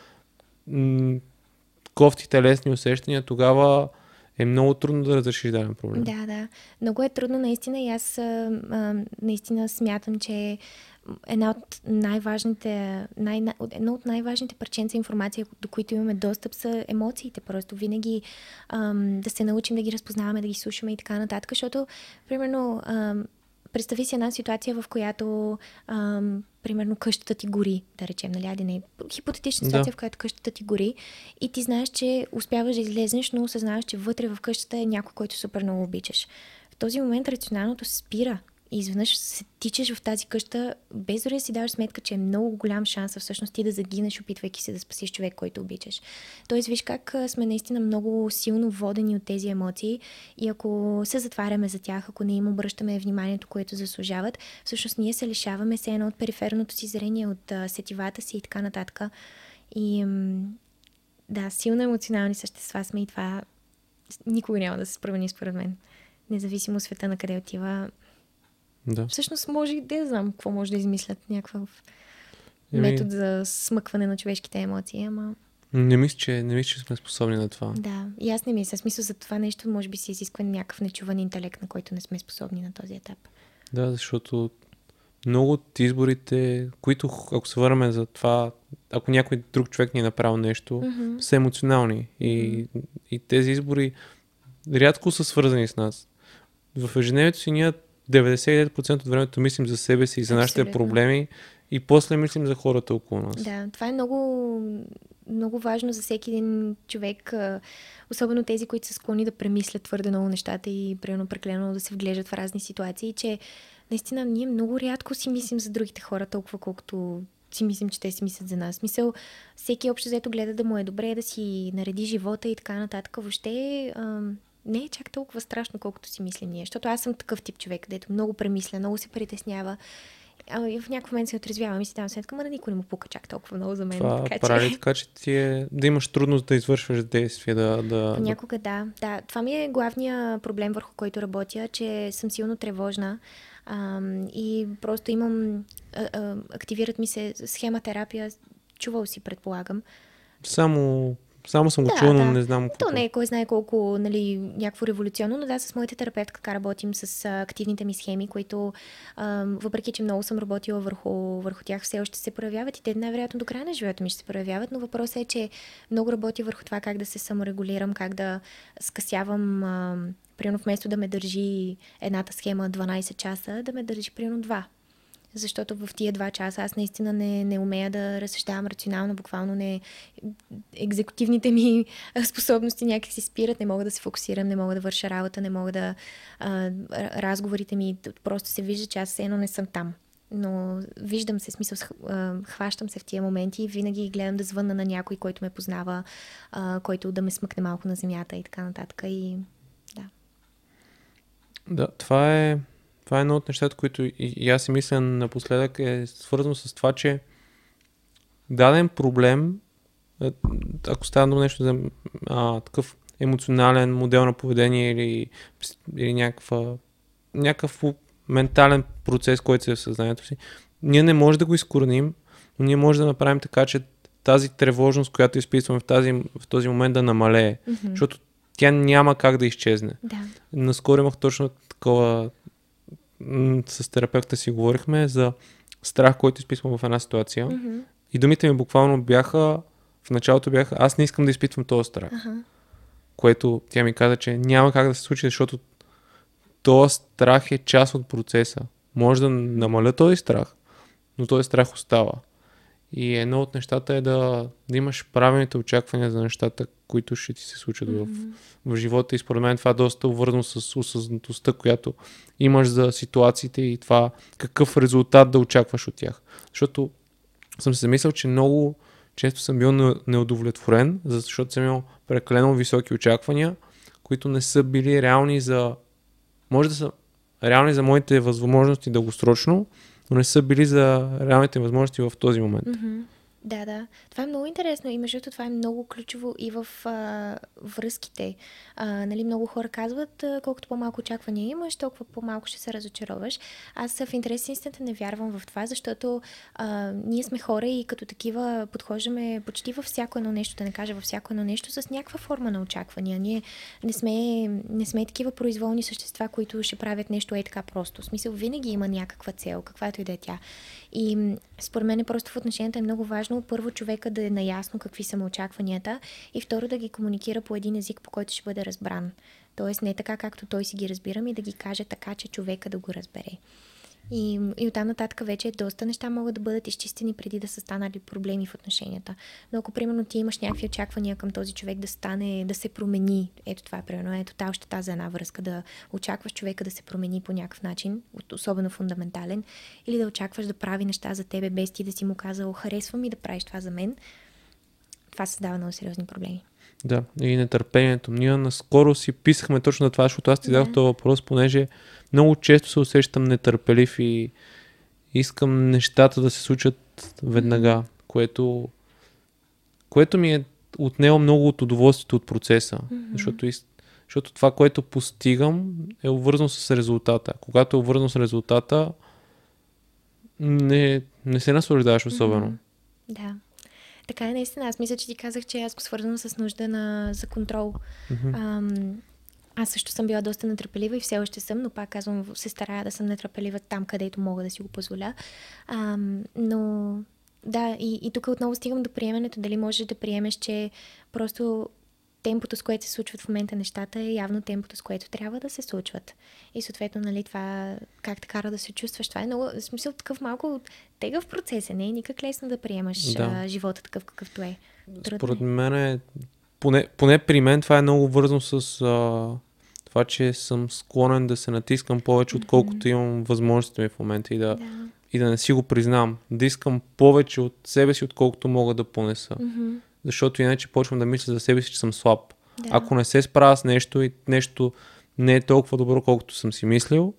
м- кофти телесни усещания, тогава е много трудно да разрешиш даден проблем. Да, да. Много е трудно наистина и аз а, наистина смятам, че една от най-важните, най- едно от най-важните парченца за информация, до които имаме достъп, са емоциите. Просто винаги ам, да се научим да ги разпознаваме, да ги слушаме и така нататък, защото, примерно, ам, представи си една ситуация, в която ам, примерно къщата ти гори, да речем, нали, не, хипотетична ситуация, да. В която къщата ти гори и ти знаеш, че успяваш да излезеш, но осъзнаваш, че вътре в къщата е някой, който супер много обичаш. В този момент рационалното се спира и изведнъж се тичаш в тази къща, без дори да си даваш сметка, че е много голям шанс всъщност ти да загинеш, опитвайки се да спасиш човек, който обичаш. Тоест, виж как сме наистина много силно водени от тези емоции и ако се затваряме за тях, ако не им обръщаме вниманието, което заслужават, всъщност ние се лишаваме се едно от периферното си зрение, от сетивата си и така нататък. И да, силно емоционални същества сме и това никога няма да се спромени според мен. Независимо света на къде отива. Да. Всъщност може и да знам какво може да измислят някакъв Еми... метод за смъкване на човешките емоции, ама... Не мисля, че, не мисля, че сме способни на това. Да, и аз не мисля. В смисъл за това нещо може би си изисква някакъв нечуван интелект, на който не сме способни на този етап. Да, защото много от изборите, които ако се върнем за това, ако някой друг човек ни е направил нещо, mm-hmm. са емоционални и, mm-hmm. и тези избори рядко са свързани с нас. В ежедневието си ние деветдесет и девет процента от времето мислим за себе си и за нашите Абсолютно. Проблеми и после мислим за хората около нас. Да, това е много, много важно за всеки един човек, особено тези, които са склонни да премислят твърде много нещата и примерно прекалено да се вглеждат в разни ситуации, че наистина ние много рядко си мислим за другите хора толкова, колкото си мислим, че те си мислят за нас. Мисъл, всеки общо взето гледа да му е добре, да си нареди живота и така нататък. Въобще... не е чак толкова страшно, колкото си мислим ние. Защото аз съм такъв тип човек, където много премисля, много се притеснява. А и в някакъв момент се отрезвявам и си давам сметка, ма да никой не му пука чак толкова много за мен. Това така, прави че... така, че ти е... да имаш трудност да извършваш действия. Да, да... Понякога да. да. Това ми е главният проблем, върху който работя, че съм силно тревожна а, и просто имам... А, а, активират ми се схемотерапия, чувал си, предполагам. Само... Само съм го да, чул, но да. не знам какво. То не е кой знае колко, нали, някакво революционно, но да, с моята терапевтка работим с активните ми схеми, които а, въпреки, че много съм работила върху, върху тях, все още се проявяват и те най-вероятно до края на живота ми ще се проявяват, но въпросът е, че много работя върху това как да се саморегулирам, как да скъсявам, а, примерно вместо да ме държи едната схема дванайсет часа, да ме държи примерно два. Защото в тия два часа аз наистина не, не умея да разсъждавам рационално, буквално не екзекутивните ми способности някак си спират, не мога да се фокусирам, не мога да върша работа, не мога да а, разговорите ми, просто се вижда, че аз все едно не съм там. Но виждам се, смисъл, хващам се в тия моменти и винаги гледам да звънна на някой, който ме познава, а, който да ме смъкне малко на земята и така нататък. И да. Да, това е... Това е едно от нещата, които и, и аз си мисля напоследък, е свързано с това, че даден проблем, ако става до нещо за а, такъв емоционален модел на поведение или, или някаква, някакъв ментален процес, който се е в съзнанието си, ние не можем да го изкореним, но ние можем да направим така, че тази тревожност, която изписваме в, тази, в този момент, да намалее, mm-hmm. защото тя няма как да изчезне. Да. Наскоро имах точно такова... С терапевта си говорихме за страх, който изпитвам в една ситуация. Mm-hmm. И думите ми буквално бяха, в началото бяха, аз не искам да изпитвам този страх. Uh-huh. Което тя ми каза, че няма как да се случи, защото този страх е част от процеса. Може да намаля този страх, но този страх остава. И едно от нещата е да, да имаш правилните очаквания за нещата, които ще ти се случат mm-hmm. в, в живота. И според мен това е доста вързано с осъзнатостта, която имаш за ситуациите и това какъв резултат да очакваш от тях. Защото съм се замислял, че много често съм бил неудовлетворен, защото съм имал прекалено високи очаквания, които не са били реални за... Може да са реални за моите възможности дългосрочно, но не са били за реалните възможности в този момент. Mm-hmm. Да, да. Това е много интересно и между другото това е много ключово и в а, връзките. А, нали, много хора казват, а, колкото по-малко очаквания имаш, толкова по-малко ще се разочароваш. Аз в интерес истината не вярвам в това, защото а, ние сме хора и като такива подхождаме почти във всяко едно нещо, да не кажа във всяко едно нещо, с някаква форма на очаквания. Ние не сме, не сме такива произволни същества, които ще правят нещо е така просто. В смисъл, винаги има някаква цел, каквато и да е тя. И според мен просто в отношенията е много важно първо човека да е наясно какви са му очакванията и второ да ги комуникира по един език, по който ще бъде разбран. Тоест не така, както той си ги разбира, и да ги каже така, че човека да го разбере. И, и оттам нататък вече доста неща могат да бъдат изчистени преди да са станали проблеми в отношенията. Но ако примерно ти имаш някакви очаквания към този човек да стане, да се промени, ето това е примерно, ето та още тази една връзка, да очакваш човека да се промени по някакъв начин, особено фундаментален, или да очакваш да прави неща за тебе без ти да си му казал, харесвам и да правиш това за мен, това създава много сериозни проблеми. Да, и нетърпението. Ние наскоро си писахме точно на това, защото аз ти дадох yeah. този въпрос, понеже много често се усещам нетърпелив и искам нещата да се случат веднага, mm-hmm. което, което ми е отнело много от удоволствието от процеса, mm-hmm. защото, защото това, което постигам, е обвързано с резултата. Когато е обвързано с резултата, не, не се наслаждаваш особено. Да. Mm-hmm. Така е, наистина. Аз мисля, че ти казах, че аз го свързвам с нужда на, за контрол. Mm-hmm. Ам, аз също съм била доста нетърпелива и все още съм, но пак казвам, се старая да съм нетърпелива там, където мога да си го позволя. Ам, но да, и, и тук отново стигам до приемането. Дали можеш да приемеш, че просто темпото, с което се случват в момента нещата, е явно темпото, с което трябва да се случват. И съответно, нали, това как те кара да се чувстваш, това е много, в смисъл, такъв малко тегъв процес е, не е никак лесно да приемаш да. А, живота такъв какъвто е. Трудно. Според мен е, поне, поне при мен това е много вързано с а, това, че съм склонен да се натискам повече, отколкото mm-hmm. имам възможностите ми в момента и да, да. и да не си го признам. Да искам повече от себе си, отколкото мога да понеса. Mm-hmm. Защото иначе почвам да мисля за себе си, че съм слаб. Да. Ако не се справя с нещо и нещо не е толкова добро, колкото съм си мислил,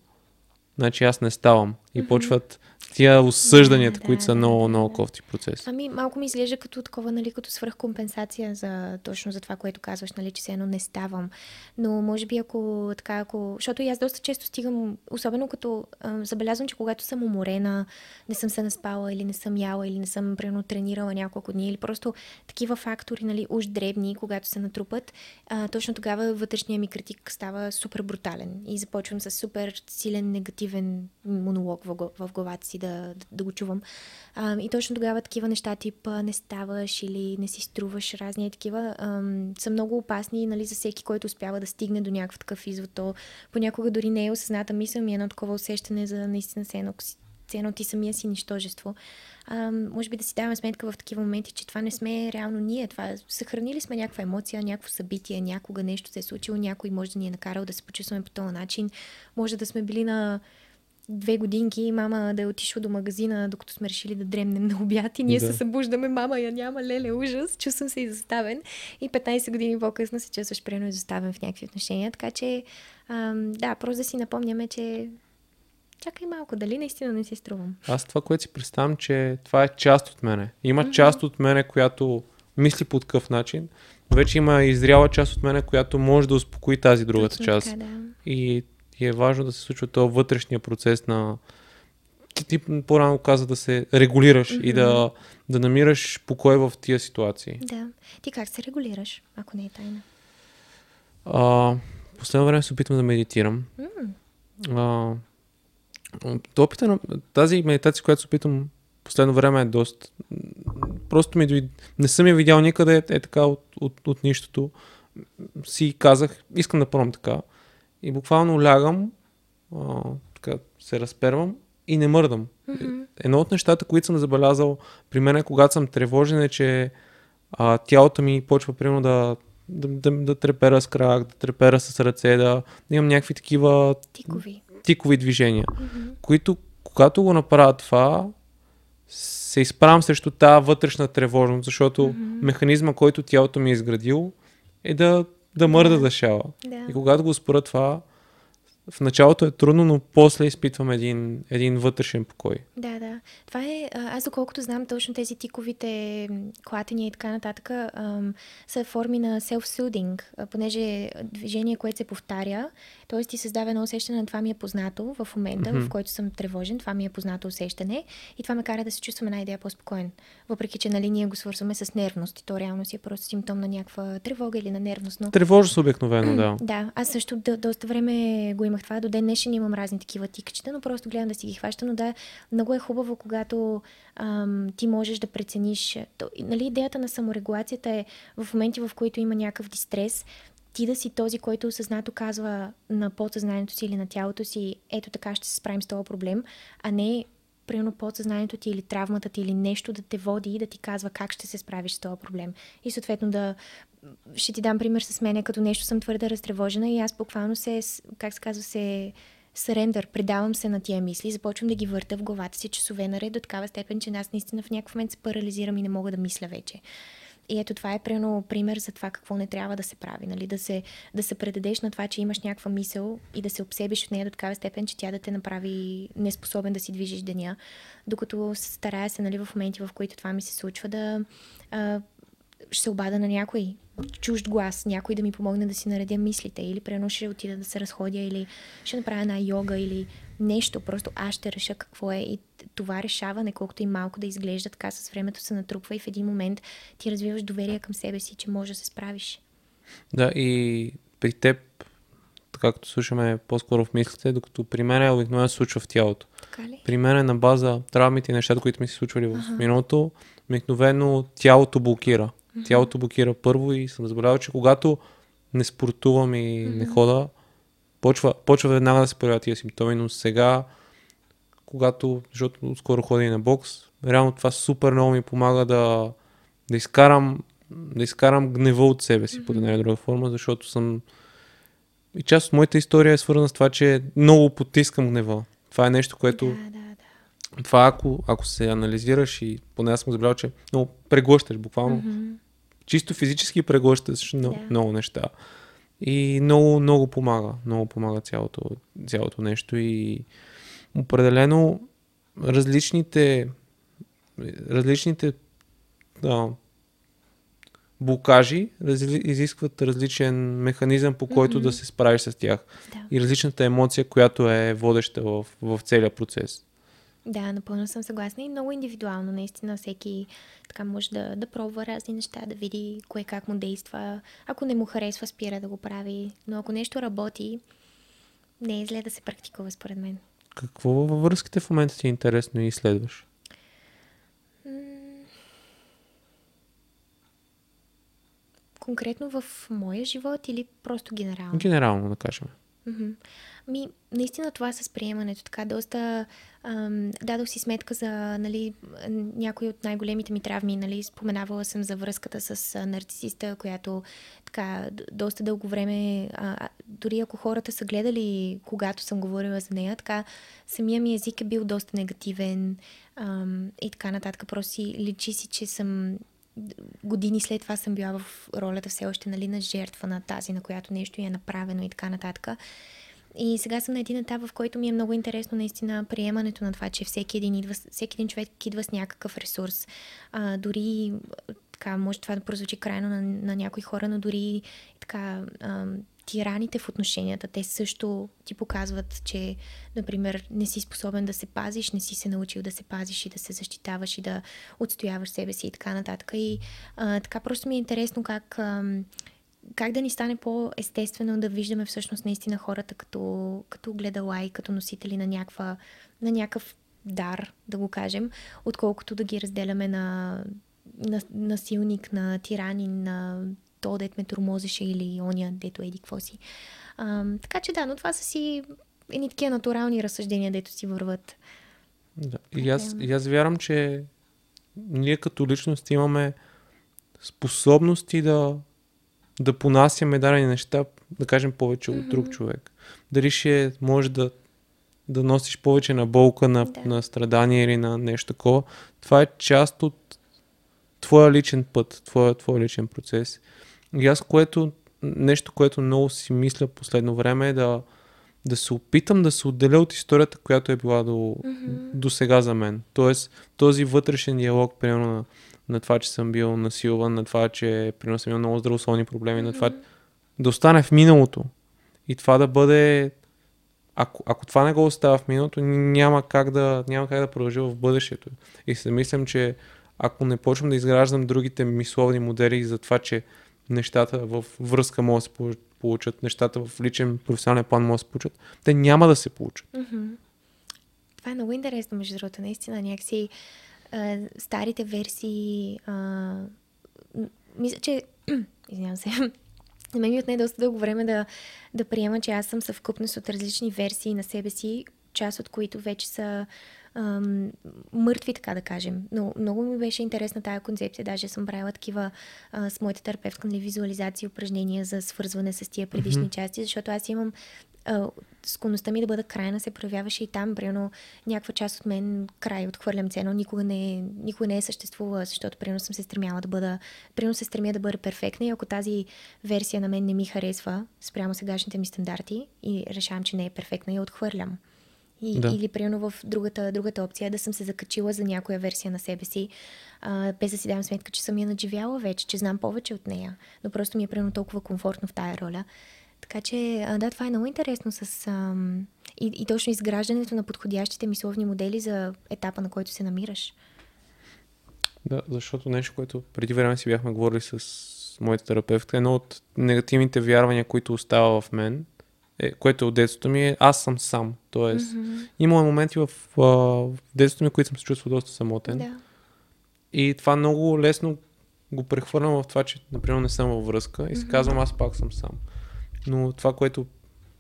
значи аз не ставам. И mm-hmm. почват тия осъжданията, да, които да, са да, много, много да. кофти процес. Ами малко ми изглежда като такова, нали, като свръхкомпенсация за точно за това, което казваш, нали, че все едно не ставам. Но може би ако така, ако... Защото и аз доста често стигам, особено като а, забелязвам, че когато съм уморена, не съм се наспала или не съм яла, или не съм примерно тренирала няколко дни, или просто такива фактори, нали, уж дребни, когато се натрупат, а, точно тогава вътрешният ми критик става супер брутален и започвам с супер силен негативен монолог в главата си да, да, да го чувам. А, и точно тогава такива неща, тип не ставаш или не си струваш, разни такива, а, са много опасни, нали, за всеки, който успява да стигне до някакъв такъв извод. То понякога дори не е осъзната мисъл, ми е едно такова усещане за наистина сено, сено ти самия си нищожество. А, може би да си даваме сметка в такива моменти, че това не сме реално ние. Това, съхранили сме някаква емоция, някакво събитие, някога нещо се е случило, някой може да ни е накарал да се почувстваме по този начин. Може да сме били на две годинки и мама да е отишла до магазина, докато сме решили да дремнем на обяд и ние да. се събуждаме, мама я няма, леле, ужас, чувствам се изоставен и петнайсет години по-късно се чувстваш приедно изоставен в някакви отношения, така че ам, да, просто да си напомняме, че чакай малко, дали наистина не си струвам. Аз това, което си представям, че това е част от мене. Има mm-hmm. част от мене, която мисли по такъв начин, вече има изряла част от мене, която може да успокои тази другата Точно част. Така, да. И И е важно да се случва този вътрешния процес на... Ти, ти по-рано каза да се регулираш mm-hmm. и да, да намираш покой в тия ситуации. Да. Ти как се регулираш, ако не е тайна? А, последно време се опитвам да медитирам. Mm. А, опита на... Тази медитация, която се опитвам последно време е доста... Просто ми дойде... Не съм я видял никъде, е така от, от, от нищото. Си казах, искам да пробвам така. И буквално лягам, а, така се разпервам и не мърдам. Mm-hmm. Едно от нещата, които съм забелязал при мен, когато съм тревожен, е, че а, тялото ми почва примерно да, да, да, да трепера с крак, да трепера с ръце, да, да имам някакви такива тикови, тикови движения, mm-hmm. които когато го направя това, се изправям срещу тази вътрешна тревожност, защото mm-hmm. механизма, който тялото ми е изградил, е да да мърда да шава. Да. И когато го спра това, в началото е трудно, но после изпитвам един, един вътрешен покой. Да, да. Това е, аз доколкото знам, точно тези тиковите клатения и така нататък ам, са форми на self-soothing, понеже движение, което се повтаря, т.е. ти създава едно усещане на това ми е познато в момента, mm-hmm. в който съм тревожен, това ми е познато усещане и това ме кара да се чувствам една идея по-спокоен. Въпреки, че нали ние го свързваме с нервност и то реално си е просто симптом на някаква тревога или на нервност. Но... Тревожност обикновено, да. Да, аз също до, доста време го имах това, до ден днешен имам разни такива тикчета, но просто гледам да си ги хващам, но да, много е хубаво, когато ам, ти можеш да прецениш. То, нали, идеята на саморегулацията е в моменти, в които има някакъв дистрес, ти да си този, който осъзнато казва на подсъзнанието си или на тялото си, ето така ще се справим с този проблем, а не примерно подсъзнанието ти или травмата ти или нещо да те води и да ти казва как ще се справиш с този проблем. И съответно да ще ти дам пример с мене, като нещо съм твърде разтревожена и аз буквално се, как се казва, се сърендър, предавам се на тия мисли, започвам да ги върта в главата си часове наред до такава степен, че аз наистина в някакъв момент се парализирам и не мога да мисля вече. И ето това е примерно пример за това какво не трябва да се прави, нали? Да се, да се предадеш на това, че имаш някаква мисъл и да се обсебиш от нея до такава степен, че тя да те направи неспособен да си движиш деня. Докато старая се, нали, в моменти, в които това ми се случва, да а, ще се обада на някой чужд глас, някой да ми помогне да си наредя мислите или примерно ще отида да се разходя или ще направя една йога или нещо, просто аз ще реша какво е и това решаване, колкото и малко да изглежда, така с времето се натрупва и в един момент ти развиваш доверие към себе си, че можеш да се справиш. Да, и при теб, както слушаме по-скоро в мислите, докато при мен е обикновено се случва в тялото. При мен е на база травмите и нещата, които ми се случвали в миналото, обикновено тялото блокира. Uh-huh. Тялото блокира първо и съм разбрал, че когато не спортувам и uh-huh. не хода, Почва, почва веднага да се появяват тия симптоми, но сега, когато, защото скоро ходя и на бокс, реално това супер много ми помага да, да, изкарам, да изкарам гнева от себе си mm-hmm. по една или друга форма, защото съм... И част от моята история е свързана с това, че много потискам гнева. Това е нещо, което... Да, да, да. Това ако, ако се анализираш и поне аз съм забравял, че много преглъщаш буквално. Mm-hmm. Чисто физически преглъщаш много, yeah. много неща. И много, много помага. Много помага цялото, цялото нещо и определено различните различните да, блокажи разли, изискват различен механизъм, по който mm-hmm. да се справиш с тях. Да. И различната емоция, която е водеща в, в целия процес. Да, напълно съм съгласна и много индивидуално. Наистина всеки така може да, да пробва разни неща, да види кое как му действа. Ако не му харесва, спира да го прави. Но ако нещо работи, не е зле да се практикува според мен. Какво във връзките в момента ти е интересно и изследваш? Конкретно в моя живот или просто генерално? Генерално, да кажем. Mm-hmm. Ми, наистина това с приемането, така доста ам, дадох си сметка за нали, някои от най-големите ми травми, нали, споменавала съм за връзката с нарцисиста, която така доста дълго време, а, дори ако хората са гледали, когато съм говорила за нея, така самия ми език е бил доста негативен ам, и така нататък, просто си личи си, че съм... Години след това съм била в ролята все още нали, на жертва на тази, на която нещо е направено и така нататък. И сега съм на един етап, в който ми е много интересно наистина приемането на това, че всеки един, идва, всеки един човек идва с някакъв ресурс. А, дори, така, може това да прозвучи крайно на, на някои хора, но дори така... А, тираните в отношенията, те също ти показват, че, например, не си способен да се пазиш, не си се научил да се пазиш и да се защитаваш и да отстояваш себе си и така нататък. И а, така просто ми е интересно как, а, как да ни стане по-естествено да виждаме всъщност наистина хората като, като гледала и като носители на, някаква, на някакъв дар, да го кажем, отколкото да ги разделяме на насилник, на, на тиранин, на то, дет ме тормозеше или оня, дето еди, какво си. А, така че да, но това са си едни такива натурални разсъждения, дето си върват. Да. И, аз, и аз вярвам, че ние като личност имаме способности да, да понасяме дарени неща, да кажем повече mm-hmm. от друг човек. Дали ще можеш да, да носиш повече на болка, на, да. на страдание или на нещо такова. Това е част от твоя личен път, твоя, твоя личен процес. И аз, което, нещо, което много си мисля последно време е да, да се опитам да се отделя от историята, която е била до, mm-hmm. до сега за мен. Тоест, този вътрешен диалог, примерно на, на това, че съм бил насилван, на това, че примерно съм имал много здравословни проблеми, mm-hmm. на това, да остане в миналото. И това да бъде... Ако, ако това не го остава в миналото, няма как да, няма как да продължи в бъдещето. И се мислям, че ако не почвам да изграждам другите мисловни модели за това, че нещата в връзка могат да се получат, нещата в личен професионален план могат да се получат, те няма да се получат. Mm-hmm. Това е много интересно, между другото. Наистина, някакси а, старите версии... А, мисля, че... Извинявам се... На мен ми отне доста дълго време да, да приема, че аз съм съвкупност от различни версии на себе си, част от които вече са ам, мъртви, така да кажем. Но много ми беше интересна тая концепция. Даже съм правила такива а, с моите терапевтка визуализации и упражнения за свързване с тия предишни mm-hmm. части, защото аз имам а, склонността ми да бъда крайна се проявяваше и там. Примерно някаква част от мен край отхвърлям цено, никога не, никога не е съществувала, защото примерно съм се стремяла да бъда, примерно се стремя да бъда перфектна и ако тази версия на мен не ми харесва спрямо сегашните ми стандарти и решавам, че не е перфектна, я отхвърлям. И, да. Или примерно в другата, другата опция да съм се закачила за някоя версия на себе си, а, без да си давам сметка, че съм я надживяла вече, че знам повече от нея, но просто ми е примерно толкова комфортно в тая роля. Така че, а, да, това е много интересно с, ам, и, и точно изграждането на подходящите мисловни модели за етапа, на който се намираш. Да, защото нещо, което преди време си бяхме говорили с моята терапевтка, едно от негативните вярвания, които остава в мен, е, което е от детството ми, е аз съм сам. Тоест, mm-hmm. имало моменти в, а, в детството ми, които съм се чувствал доста самотен. Да. И това много лесно го прехвърлям в това, че, например, не съм във връзка и се mm-hmm. казвам, аз пак съм сам. Но това, което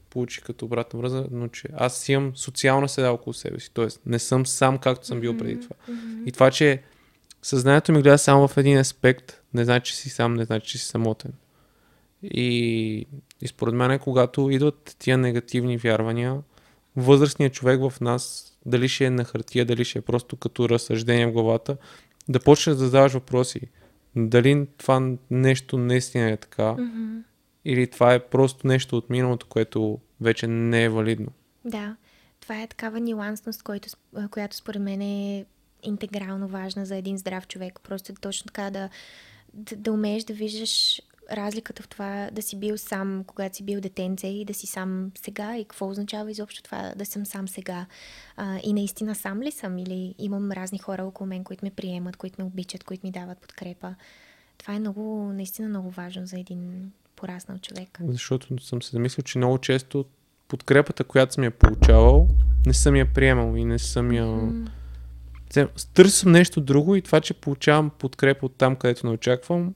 получи като обратна връзка, но че аз имам социална седа около себе си. Тоест, не съм сам, както съм бил mm-hmm. преди това. Mm-hmm. И това, че съзнанието ми гледа само в един аспект, не значи, че си сам, не значи, че си самотен. И, и според мен е, когато идват тия негативни вярвания, възрастният човек в нас, дали ще е на хартия, дали ще е просто като разсъждение в главата, да почнеш да задаваш въпроси. Дали това нещо наистина е така, mm-hmm. или това е просто нещо от миналото, което вече не е валидно. Да, това е такава нюансност, който, която според мен е интегрално важна за един здрав човек. Просто точно така да, да, да умееш да виждаш разликата в това да си бил сам, когато си бил детенце и да си сам сега и какво означава изобщо това да съм сам сега. А, и наистина сам ли съм или имам разни хора около мен, които ме приемат, които ме обичат, които ми дават подкрепа. Това е много, наистина много важно за един пораснал човек. Защото съм се замислил, че много често подкрепата, която съм я получавал, не съм я приемал и не съм я... Mm. Търсям нещо друго и това, че получавам подкрепа от там, където не очаквам,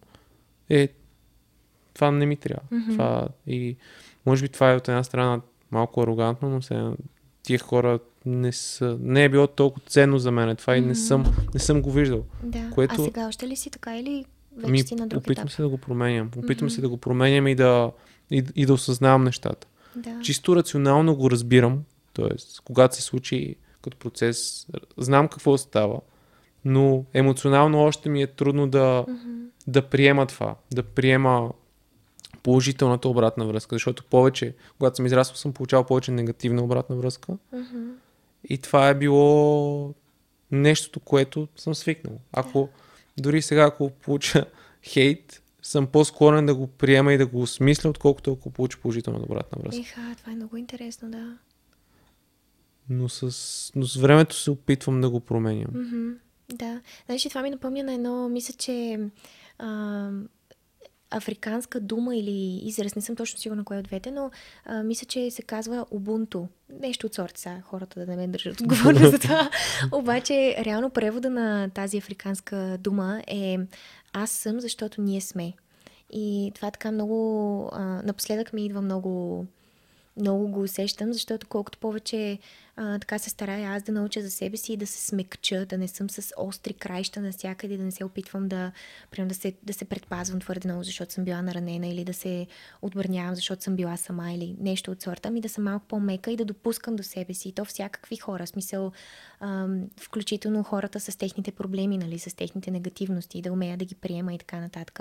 е това не ми трябва. Mm-hmm. Това... И може би това е от една страна малко арогантно, но сега тия хора не са... Не е било толкова ценно за мен това mm-hmm. и не съм, не съм го виждал. Да. Което... А сега още ли си така или вече ми, си на друг опитам етап? Опитам се да го променям. Опитам mm-hmm. се да го променям и да, и, и да осъзнавам нещата. Да. Чисто рационално го разбирам. Тоест, когато се случи като процес, знам какво става, но емоционално още ми е трудно да, mm-hmm. да приема това. Да приема положителната обратна връзка, защото повече, когато съм израствал, съм получавал повече негативна обратна връзка mm-hmm. и това е било нещото, което съм свикнал. Ако, yeah. дори сега, ако получа хейт, съм по-склонен да го приема и да го осмисля, отколкото ако получа положителната обратна връзка. Еха, това е много интересно, да. Но с, но с времето се опитвам да го променям. Mm-hmm. Да. Значи това ми напомня на едно, мисля, че а... африканска дума или израз, не съм точно сигурна кое от двете, но а, мисля, че се казва Ubuntu. Нещо от сорта са, хората да не ме държат отговорна за това. Обаче, реално превода на тази африканска дума е аз съм, защото ние сме. И това така много... А, напоследък ми идва много... Много го усещам, защото колкото повече а, така се старая аз да науча за себе си и да се смекча, да не съм с остри краища навсякъде, да не се опитвам да, прям, да, се, да се предпазвам твърде много, защото съм била наранена или да се отбранявам, защото съм била сама или нещо от сорта, ми да съм малко по-мека и да допускам до себе си и то всякакви хора, в смисъл а, включително хората с техните проблеми, нали, с техните негативности, да умея да ги приема и така нататък.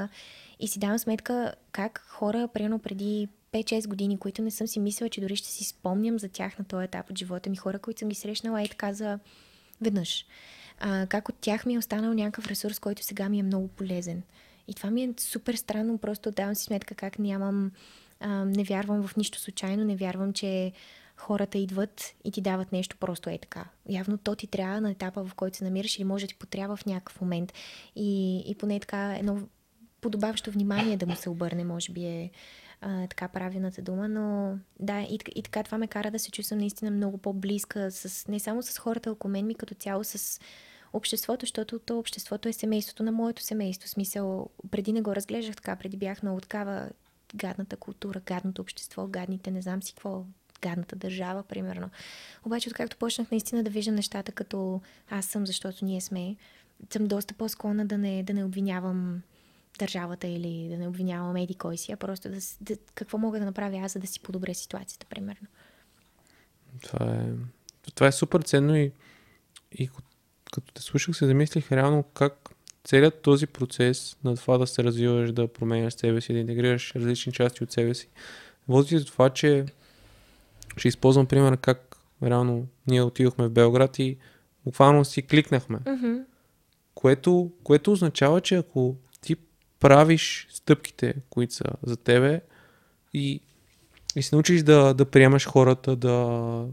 И си давам сметка как хора, примерно преди пет-шест години, които не съм си мислила, че дори ще си спомням за тях на този етап от живота ми. Хора, които съм ги срещнала, ей така за веднъж. А, как от тях ми е останал някакъв ресурс, който сега ми е много полезен. И това ми е супер странно, просто давам си сметка как нямам, а, не вярвам в нищо случайно, не вярвам, че хората идват и ти дават нещо просто е така. Явно то ти трябва на етапа, в който се намираш, или може да ти потрябва в някакъв момент. И, и поне така едно подобаващо внимание да му се обърне, може би е а, така правилната дума, но да, и, и така това ме кара да се чувствам наистина много по-близка с, не само с хората около мен, ми като цяло с обществото, защото то обществото е семейството на моето семейство. В смисъл, преди не го разглеждах така, преди бях много такава гадната култура, гадното общество, гадните, не знам си какво, гадната държава, примерно. Обаче, откакто почнах наистина да виждам нещата като аз съм, защото ние сме, съм доста по-склонна да не, да не обвинявам държавата или да не обвинявам еди кой си, а просто да, да, какво мога да направя аз, за да си подобря ситуацията, примерно. Това е, това е супер ценно и, и като те слушах се замислих реално как целият този процес на това да се развиваш, да променяш себе си, да интегрираш различни части от себе си, води за това, че ще използвам пример как реално ние отидохме в Белград и буквално си кликнахме. Mm-hmm. Което, което означава, че ако ти правиш стъпките, които са за тебе и, и се научиш да, да приемаш хората, да,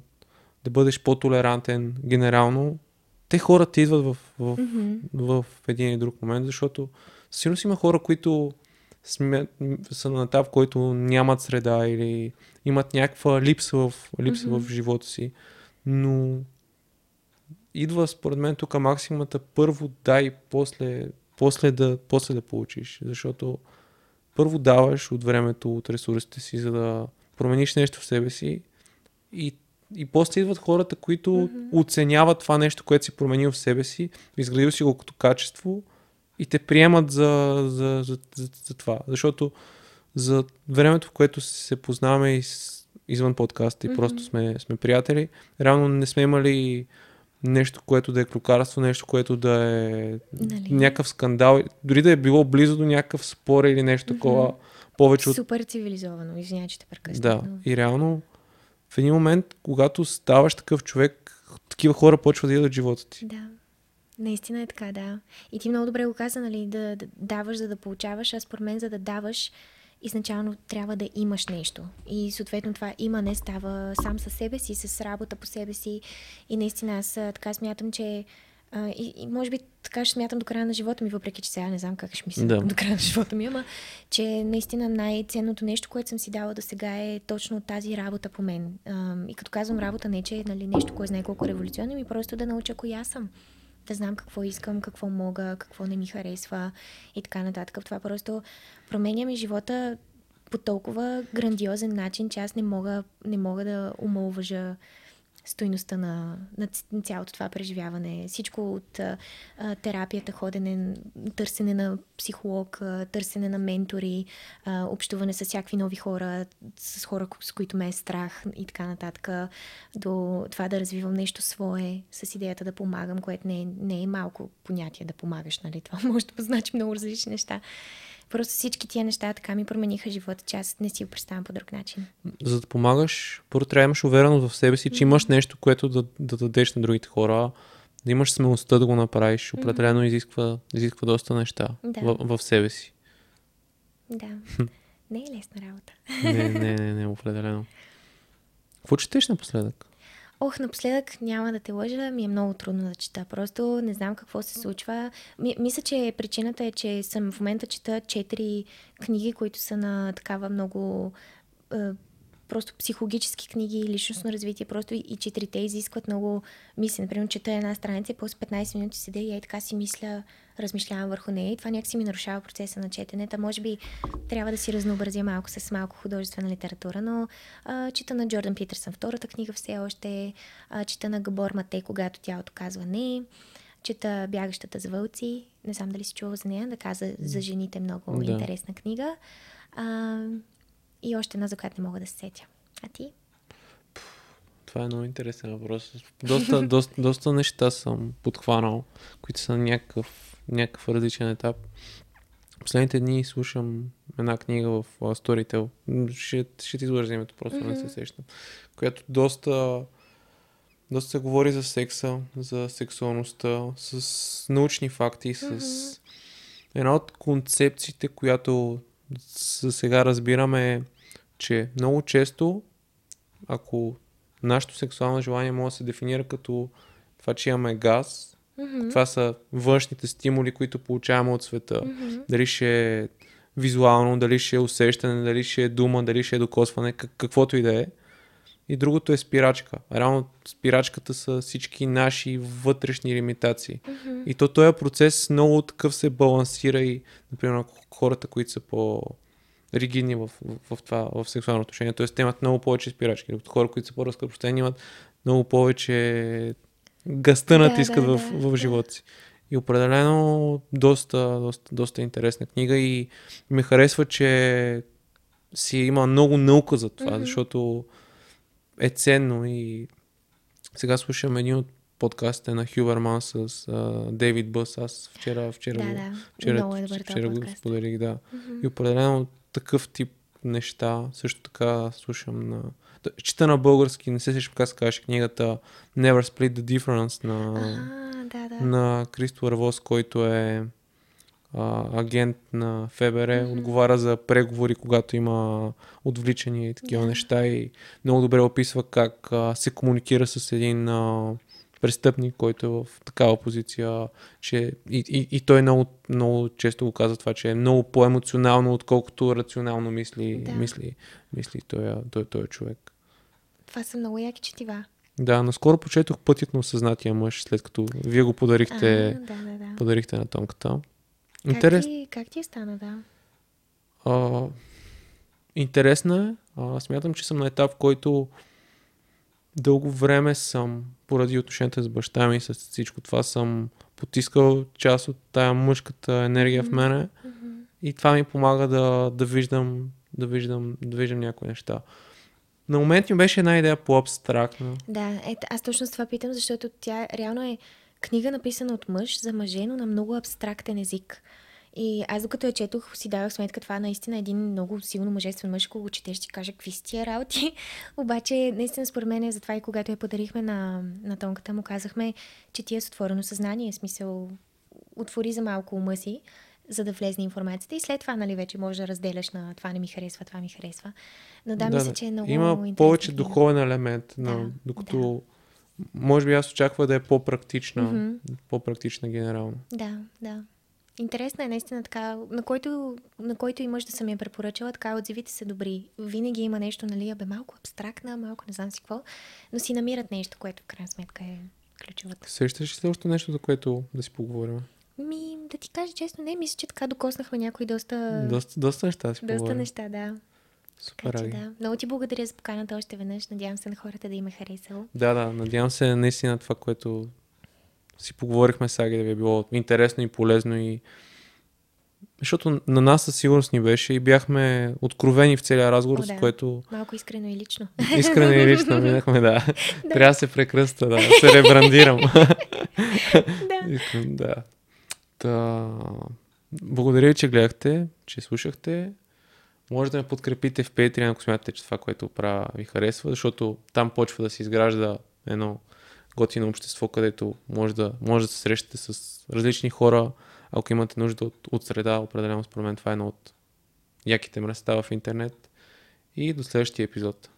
да бъдеш по-толерантен генерално, те хората идват в, в, mm-hmm. в един или друг момент, защото сигурно си има хора, които смят, са на етап, който нямат среда или имат някаква липса в, липса mm-hmm. в живота си, но идва според мен тук максимата първо дай, после, после, да, после да получиш, защото първо даваш от времето, от ресурсите си, за да промениш нещо в себе си и И после идват хората, които mm-hmm. оценяват това нещо, което си променил в себе си, изградил си го като качество и те приемат за, за, за, за, за това. Защото за времето, в което се познаваме из, извън подкаста и mm-hmm. просто сме, сме приятели, реално не сме имали нещо, което да е клюкарство, нещо, което да е нали? някакъв скандал, дори да е било близо до някакъв спор или нещо такова. Mm-hmm. Повече от... Супер цивилизовано, извиня, че те прекъсна. Да, и реално в един момент, когато ставаш такъв човек, такива хора почват да идват в живота ти. Да, наистина е така, да. И ти много добре го каза, нали, да, да даваш, за да получаваш, а според мен, за да даваш, изначално трябва да имаш нещо. И съответно това имане става сам със себе си, с работа по себе си. И наистина аз така смятам, че а, и, и може би така ще смятам до края на живота ми, въпреки че сега не знам как ще мисля да. до края на живота ми, ама че наистина най-ценното нещо, което съм си дала до сега е точно тази работа по мен. А, и като казвам работа, не че е нали, нещо, кое знае колко революционно, ми просто да науча коя съм. Да знам какво искам, какво мога, какво не ми харесва и така нататък. Това просто променя ми живота по толкова грандиозен начин, че аз не мога, не мога да омаловажа стойността на, на цялото това преживяване. Всичко от а, терапията, ходене, търсене на психолог, а, търсене на ментори, а, общуване с всякакви нови хора, с хора, с които ме е страх и така нататък, до това да развивам нещо свое, с идеята да помагам, което не е, не е малко понятие да помагаш, нали? Това може да позначи много различни неща. Просто всички тия неща така ми промениха живота, че аз не си го представям по друг начин. За да помагаш, първо трябва да имаш увереност в себе си, че имаш нещо, което да, да дадеш на другите хора, да имаш смелостта да го направиш. Определено изисква, изисква доста неща да. в, в себе си. Да. Не е лесна работа. Не, не, не, не, определено. Какво четеш напоследък? Ох, напоследък няма да те лъжа, ми е много трудно да чета. Просто не знам какво се случва. Ми, мисля, че причината е, че съм в момента чета четири книги, които са на такава много е, просто психологически книги, личностно развитие. Просто и, и четирите изискват много мисли. Например, чета една страница и после петнайсет минути седя и я така си мисля, размишлявам върху нея и това някакси ми нарушава процеса на четенето. Може би трябва да си разнообразя малко с малко художествена литература, но а, чета на Джордан Питърсън втората книга все още, а, чета на Габор Матей, когато тялото казва не, чета Бягащата с вълци, не знам дали си чувал за нея, да каза за жените много да. интересна книга а, и още една, за която не мога да се сетя. А ти? Това е много интересен въпрос. Доста, доста, доста неща съм подхванал, които са на някакъв, някакъв различен етап. последните дни слушам една книга в Storytel. Ще, ще ти излъжа името, просто mm-hmm. не се сещам. Която доста, доста се говори за секса, за сексуалността, с научни факти, с mm-hmm. една от концепциите, която сега разбираме е, че много често, ако нашето сексуално желание може да се дефинира като това, че имаме газ, mm-hmm. това са външните стимули, които получаваме от света. Mm-hmm. Дали ще е визуално, дали ще е усещане, дали ще е дума, дали ще е докосване, как- каквото и да е. И другото е спирачка. Реално спирачката са всички наши вътрешни лимитации. Mm-hmm. И то този процес много такъв се балансира и, например, хората, които са по... ригидни в, в, в това, в сексуално отношение. Тоест, те имат много повече спирачки. Докато хора, които са по-разкъпощени, имат много повече гъста натискат да, да, в, да, в живота си. И определено доста, доста, доста интересна книга и ми харесва, че си има много наука за това, mm-hmm. защото е ценно и сега слушам един от подкастът е на Хюберман с uh, Дейвид Бъс. Аз вчера, вчера, да, да. вчера, вчера го споделих. Да. Mm-hmm. И определено такъв тип неща. Също така слушам на... Чета на български, не се сещам как се казваше книгата Never Split the Difference на, а, да, да. на Кристофър Вос, който е а, агент на Ф Б Р. Mm-hmm. Отговаря за преговори, когато има отвличания и такива yeah. неща. И много добре описва как а, се комуникира с един... А, престъпник, който е в такава позиция, че и, и, и той много, много често го казва това, че е много по-емоционално, отколкото рационално мисли, да. мисли, мисли той, той, той човек. Това са много яки четива. Да, наскоро прочетох Пътят на осъзнатия мъж, след като вие го подарихте, а, да, да, да. подарихте на Тонката. Интерес... Как, ти, как ти е стана, да? А, интересна е. А, смятам, че съм на етап, в който дълго време съм, поради отношенията с баща ми, с всичко това, съм потискал част от тая мъжката енергия mm-hmm. в мене mm-hmm. и това ми помага да, да виждам, да виждам, да виждам някои неща. На момент ми беше една идея по-абстрактна. Да, е, аз точно с това питам, защото тя реално е книга написана от мъж за мъже, но на много абстрактен език. И аз докато я четох, си давах сметка, това наистина един много силно мъжествен мъж, когато го четеш, ще кажа какви си тия работи. Обаче, наистина според мен е затова и когато я подарихме на, на Тонката, му казахме, че ти е с отворено съзнание, в смисъл отвори за малко ума си, за да влезне информацията и след това, нали, вече можеш да разделяш на това не ми харесва, това ми харесва. Но да, да мисля, че е много интересно. Има повече духовен елемент, на, да, докато да. може би аз очаквах да е по-практична, mm-hmm. по-практична генерално. Да, да. Интересна е наистина така, на който, на който и мъж да съм я препоръчала, така отзивите са добри. Винаги има нещо, нали, абе малко абстрактна, малко не знам си какво, но си намират нещо, което в крайна сметка е ключовото. Сещаш ли още нещо, за което да си поговорим? Ми, да ти кажа честно, не, мисля, че така докоснахме някои доста... Доста, доста неща си поговорим. Доста неща, да. Супер, така, че, да. Много ти благодаря за поканата още веднъж, надявам се на хората да им е харесало. Да, да, надявам се наистина това, което... си поговорихме Саги, да ви е било интересно и полезно и... Защото на нас със сигурност ни беше и бяхме откровени в целия разговор, О, да. с което... Малко искрено и лично. Искрено и лично, минахме, да. да. Трябва да се прекръста, да, се ребрандирам. да. Искрено, да. Та... Благодаря ви, че гледахте, че слушахте. Може да ме подкрепите в Patreon, ако смятате, че това, което правя, ви харесва, защото там почва да се изгражда едно... готино общество, където може да, може да се срещате с различни хора, ако имате нужда от, от среда, определено според мен това е едно от яките места в интернет. И до следващия епизод.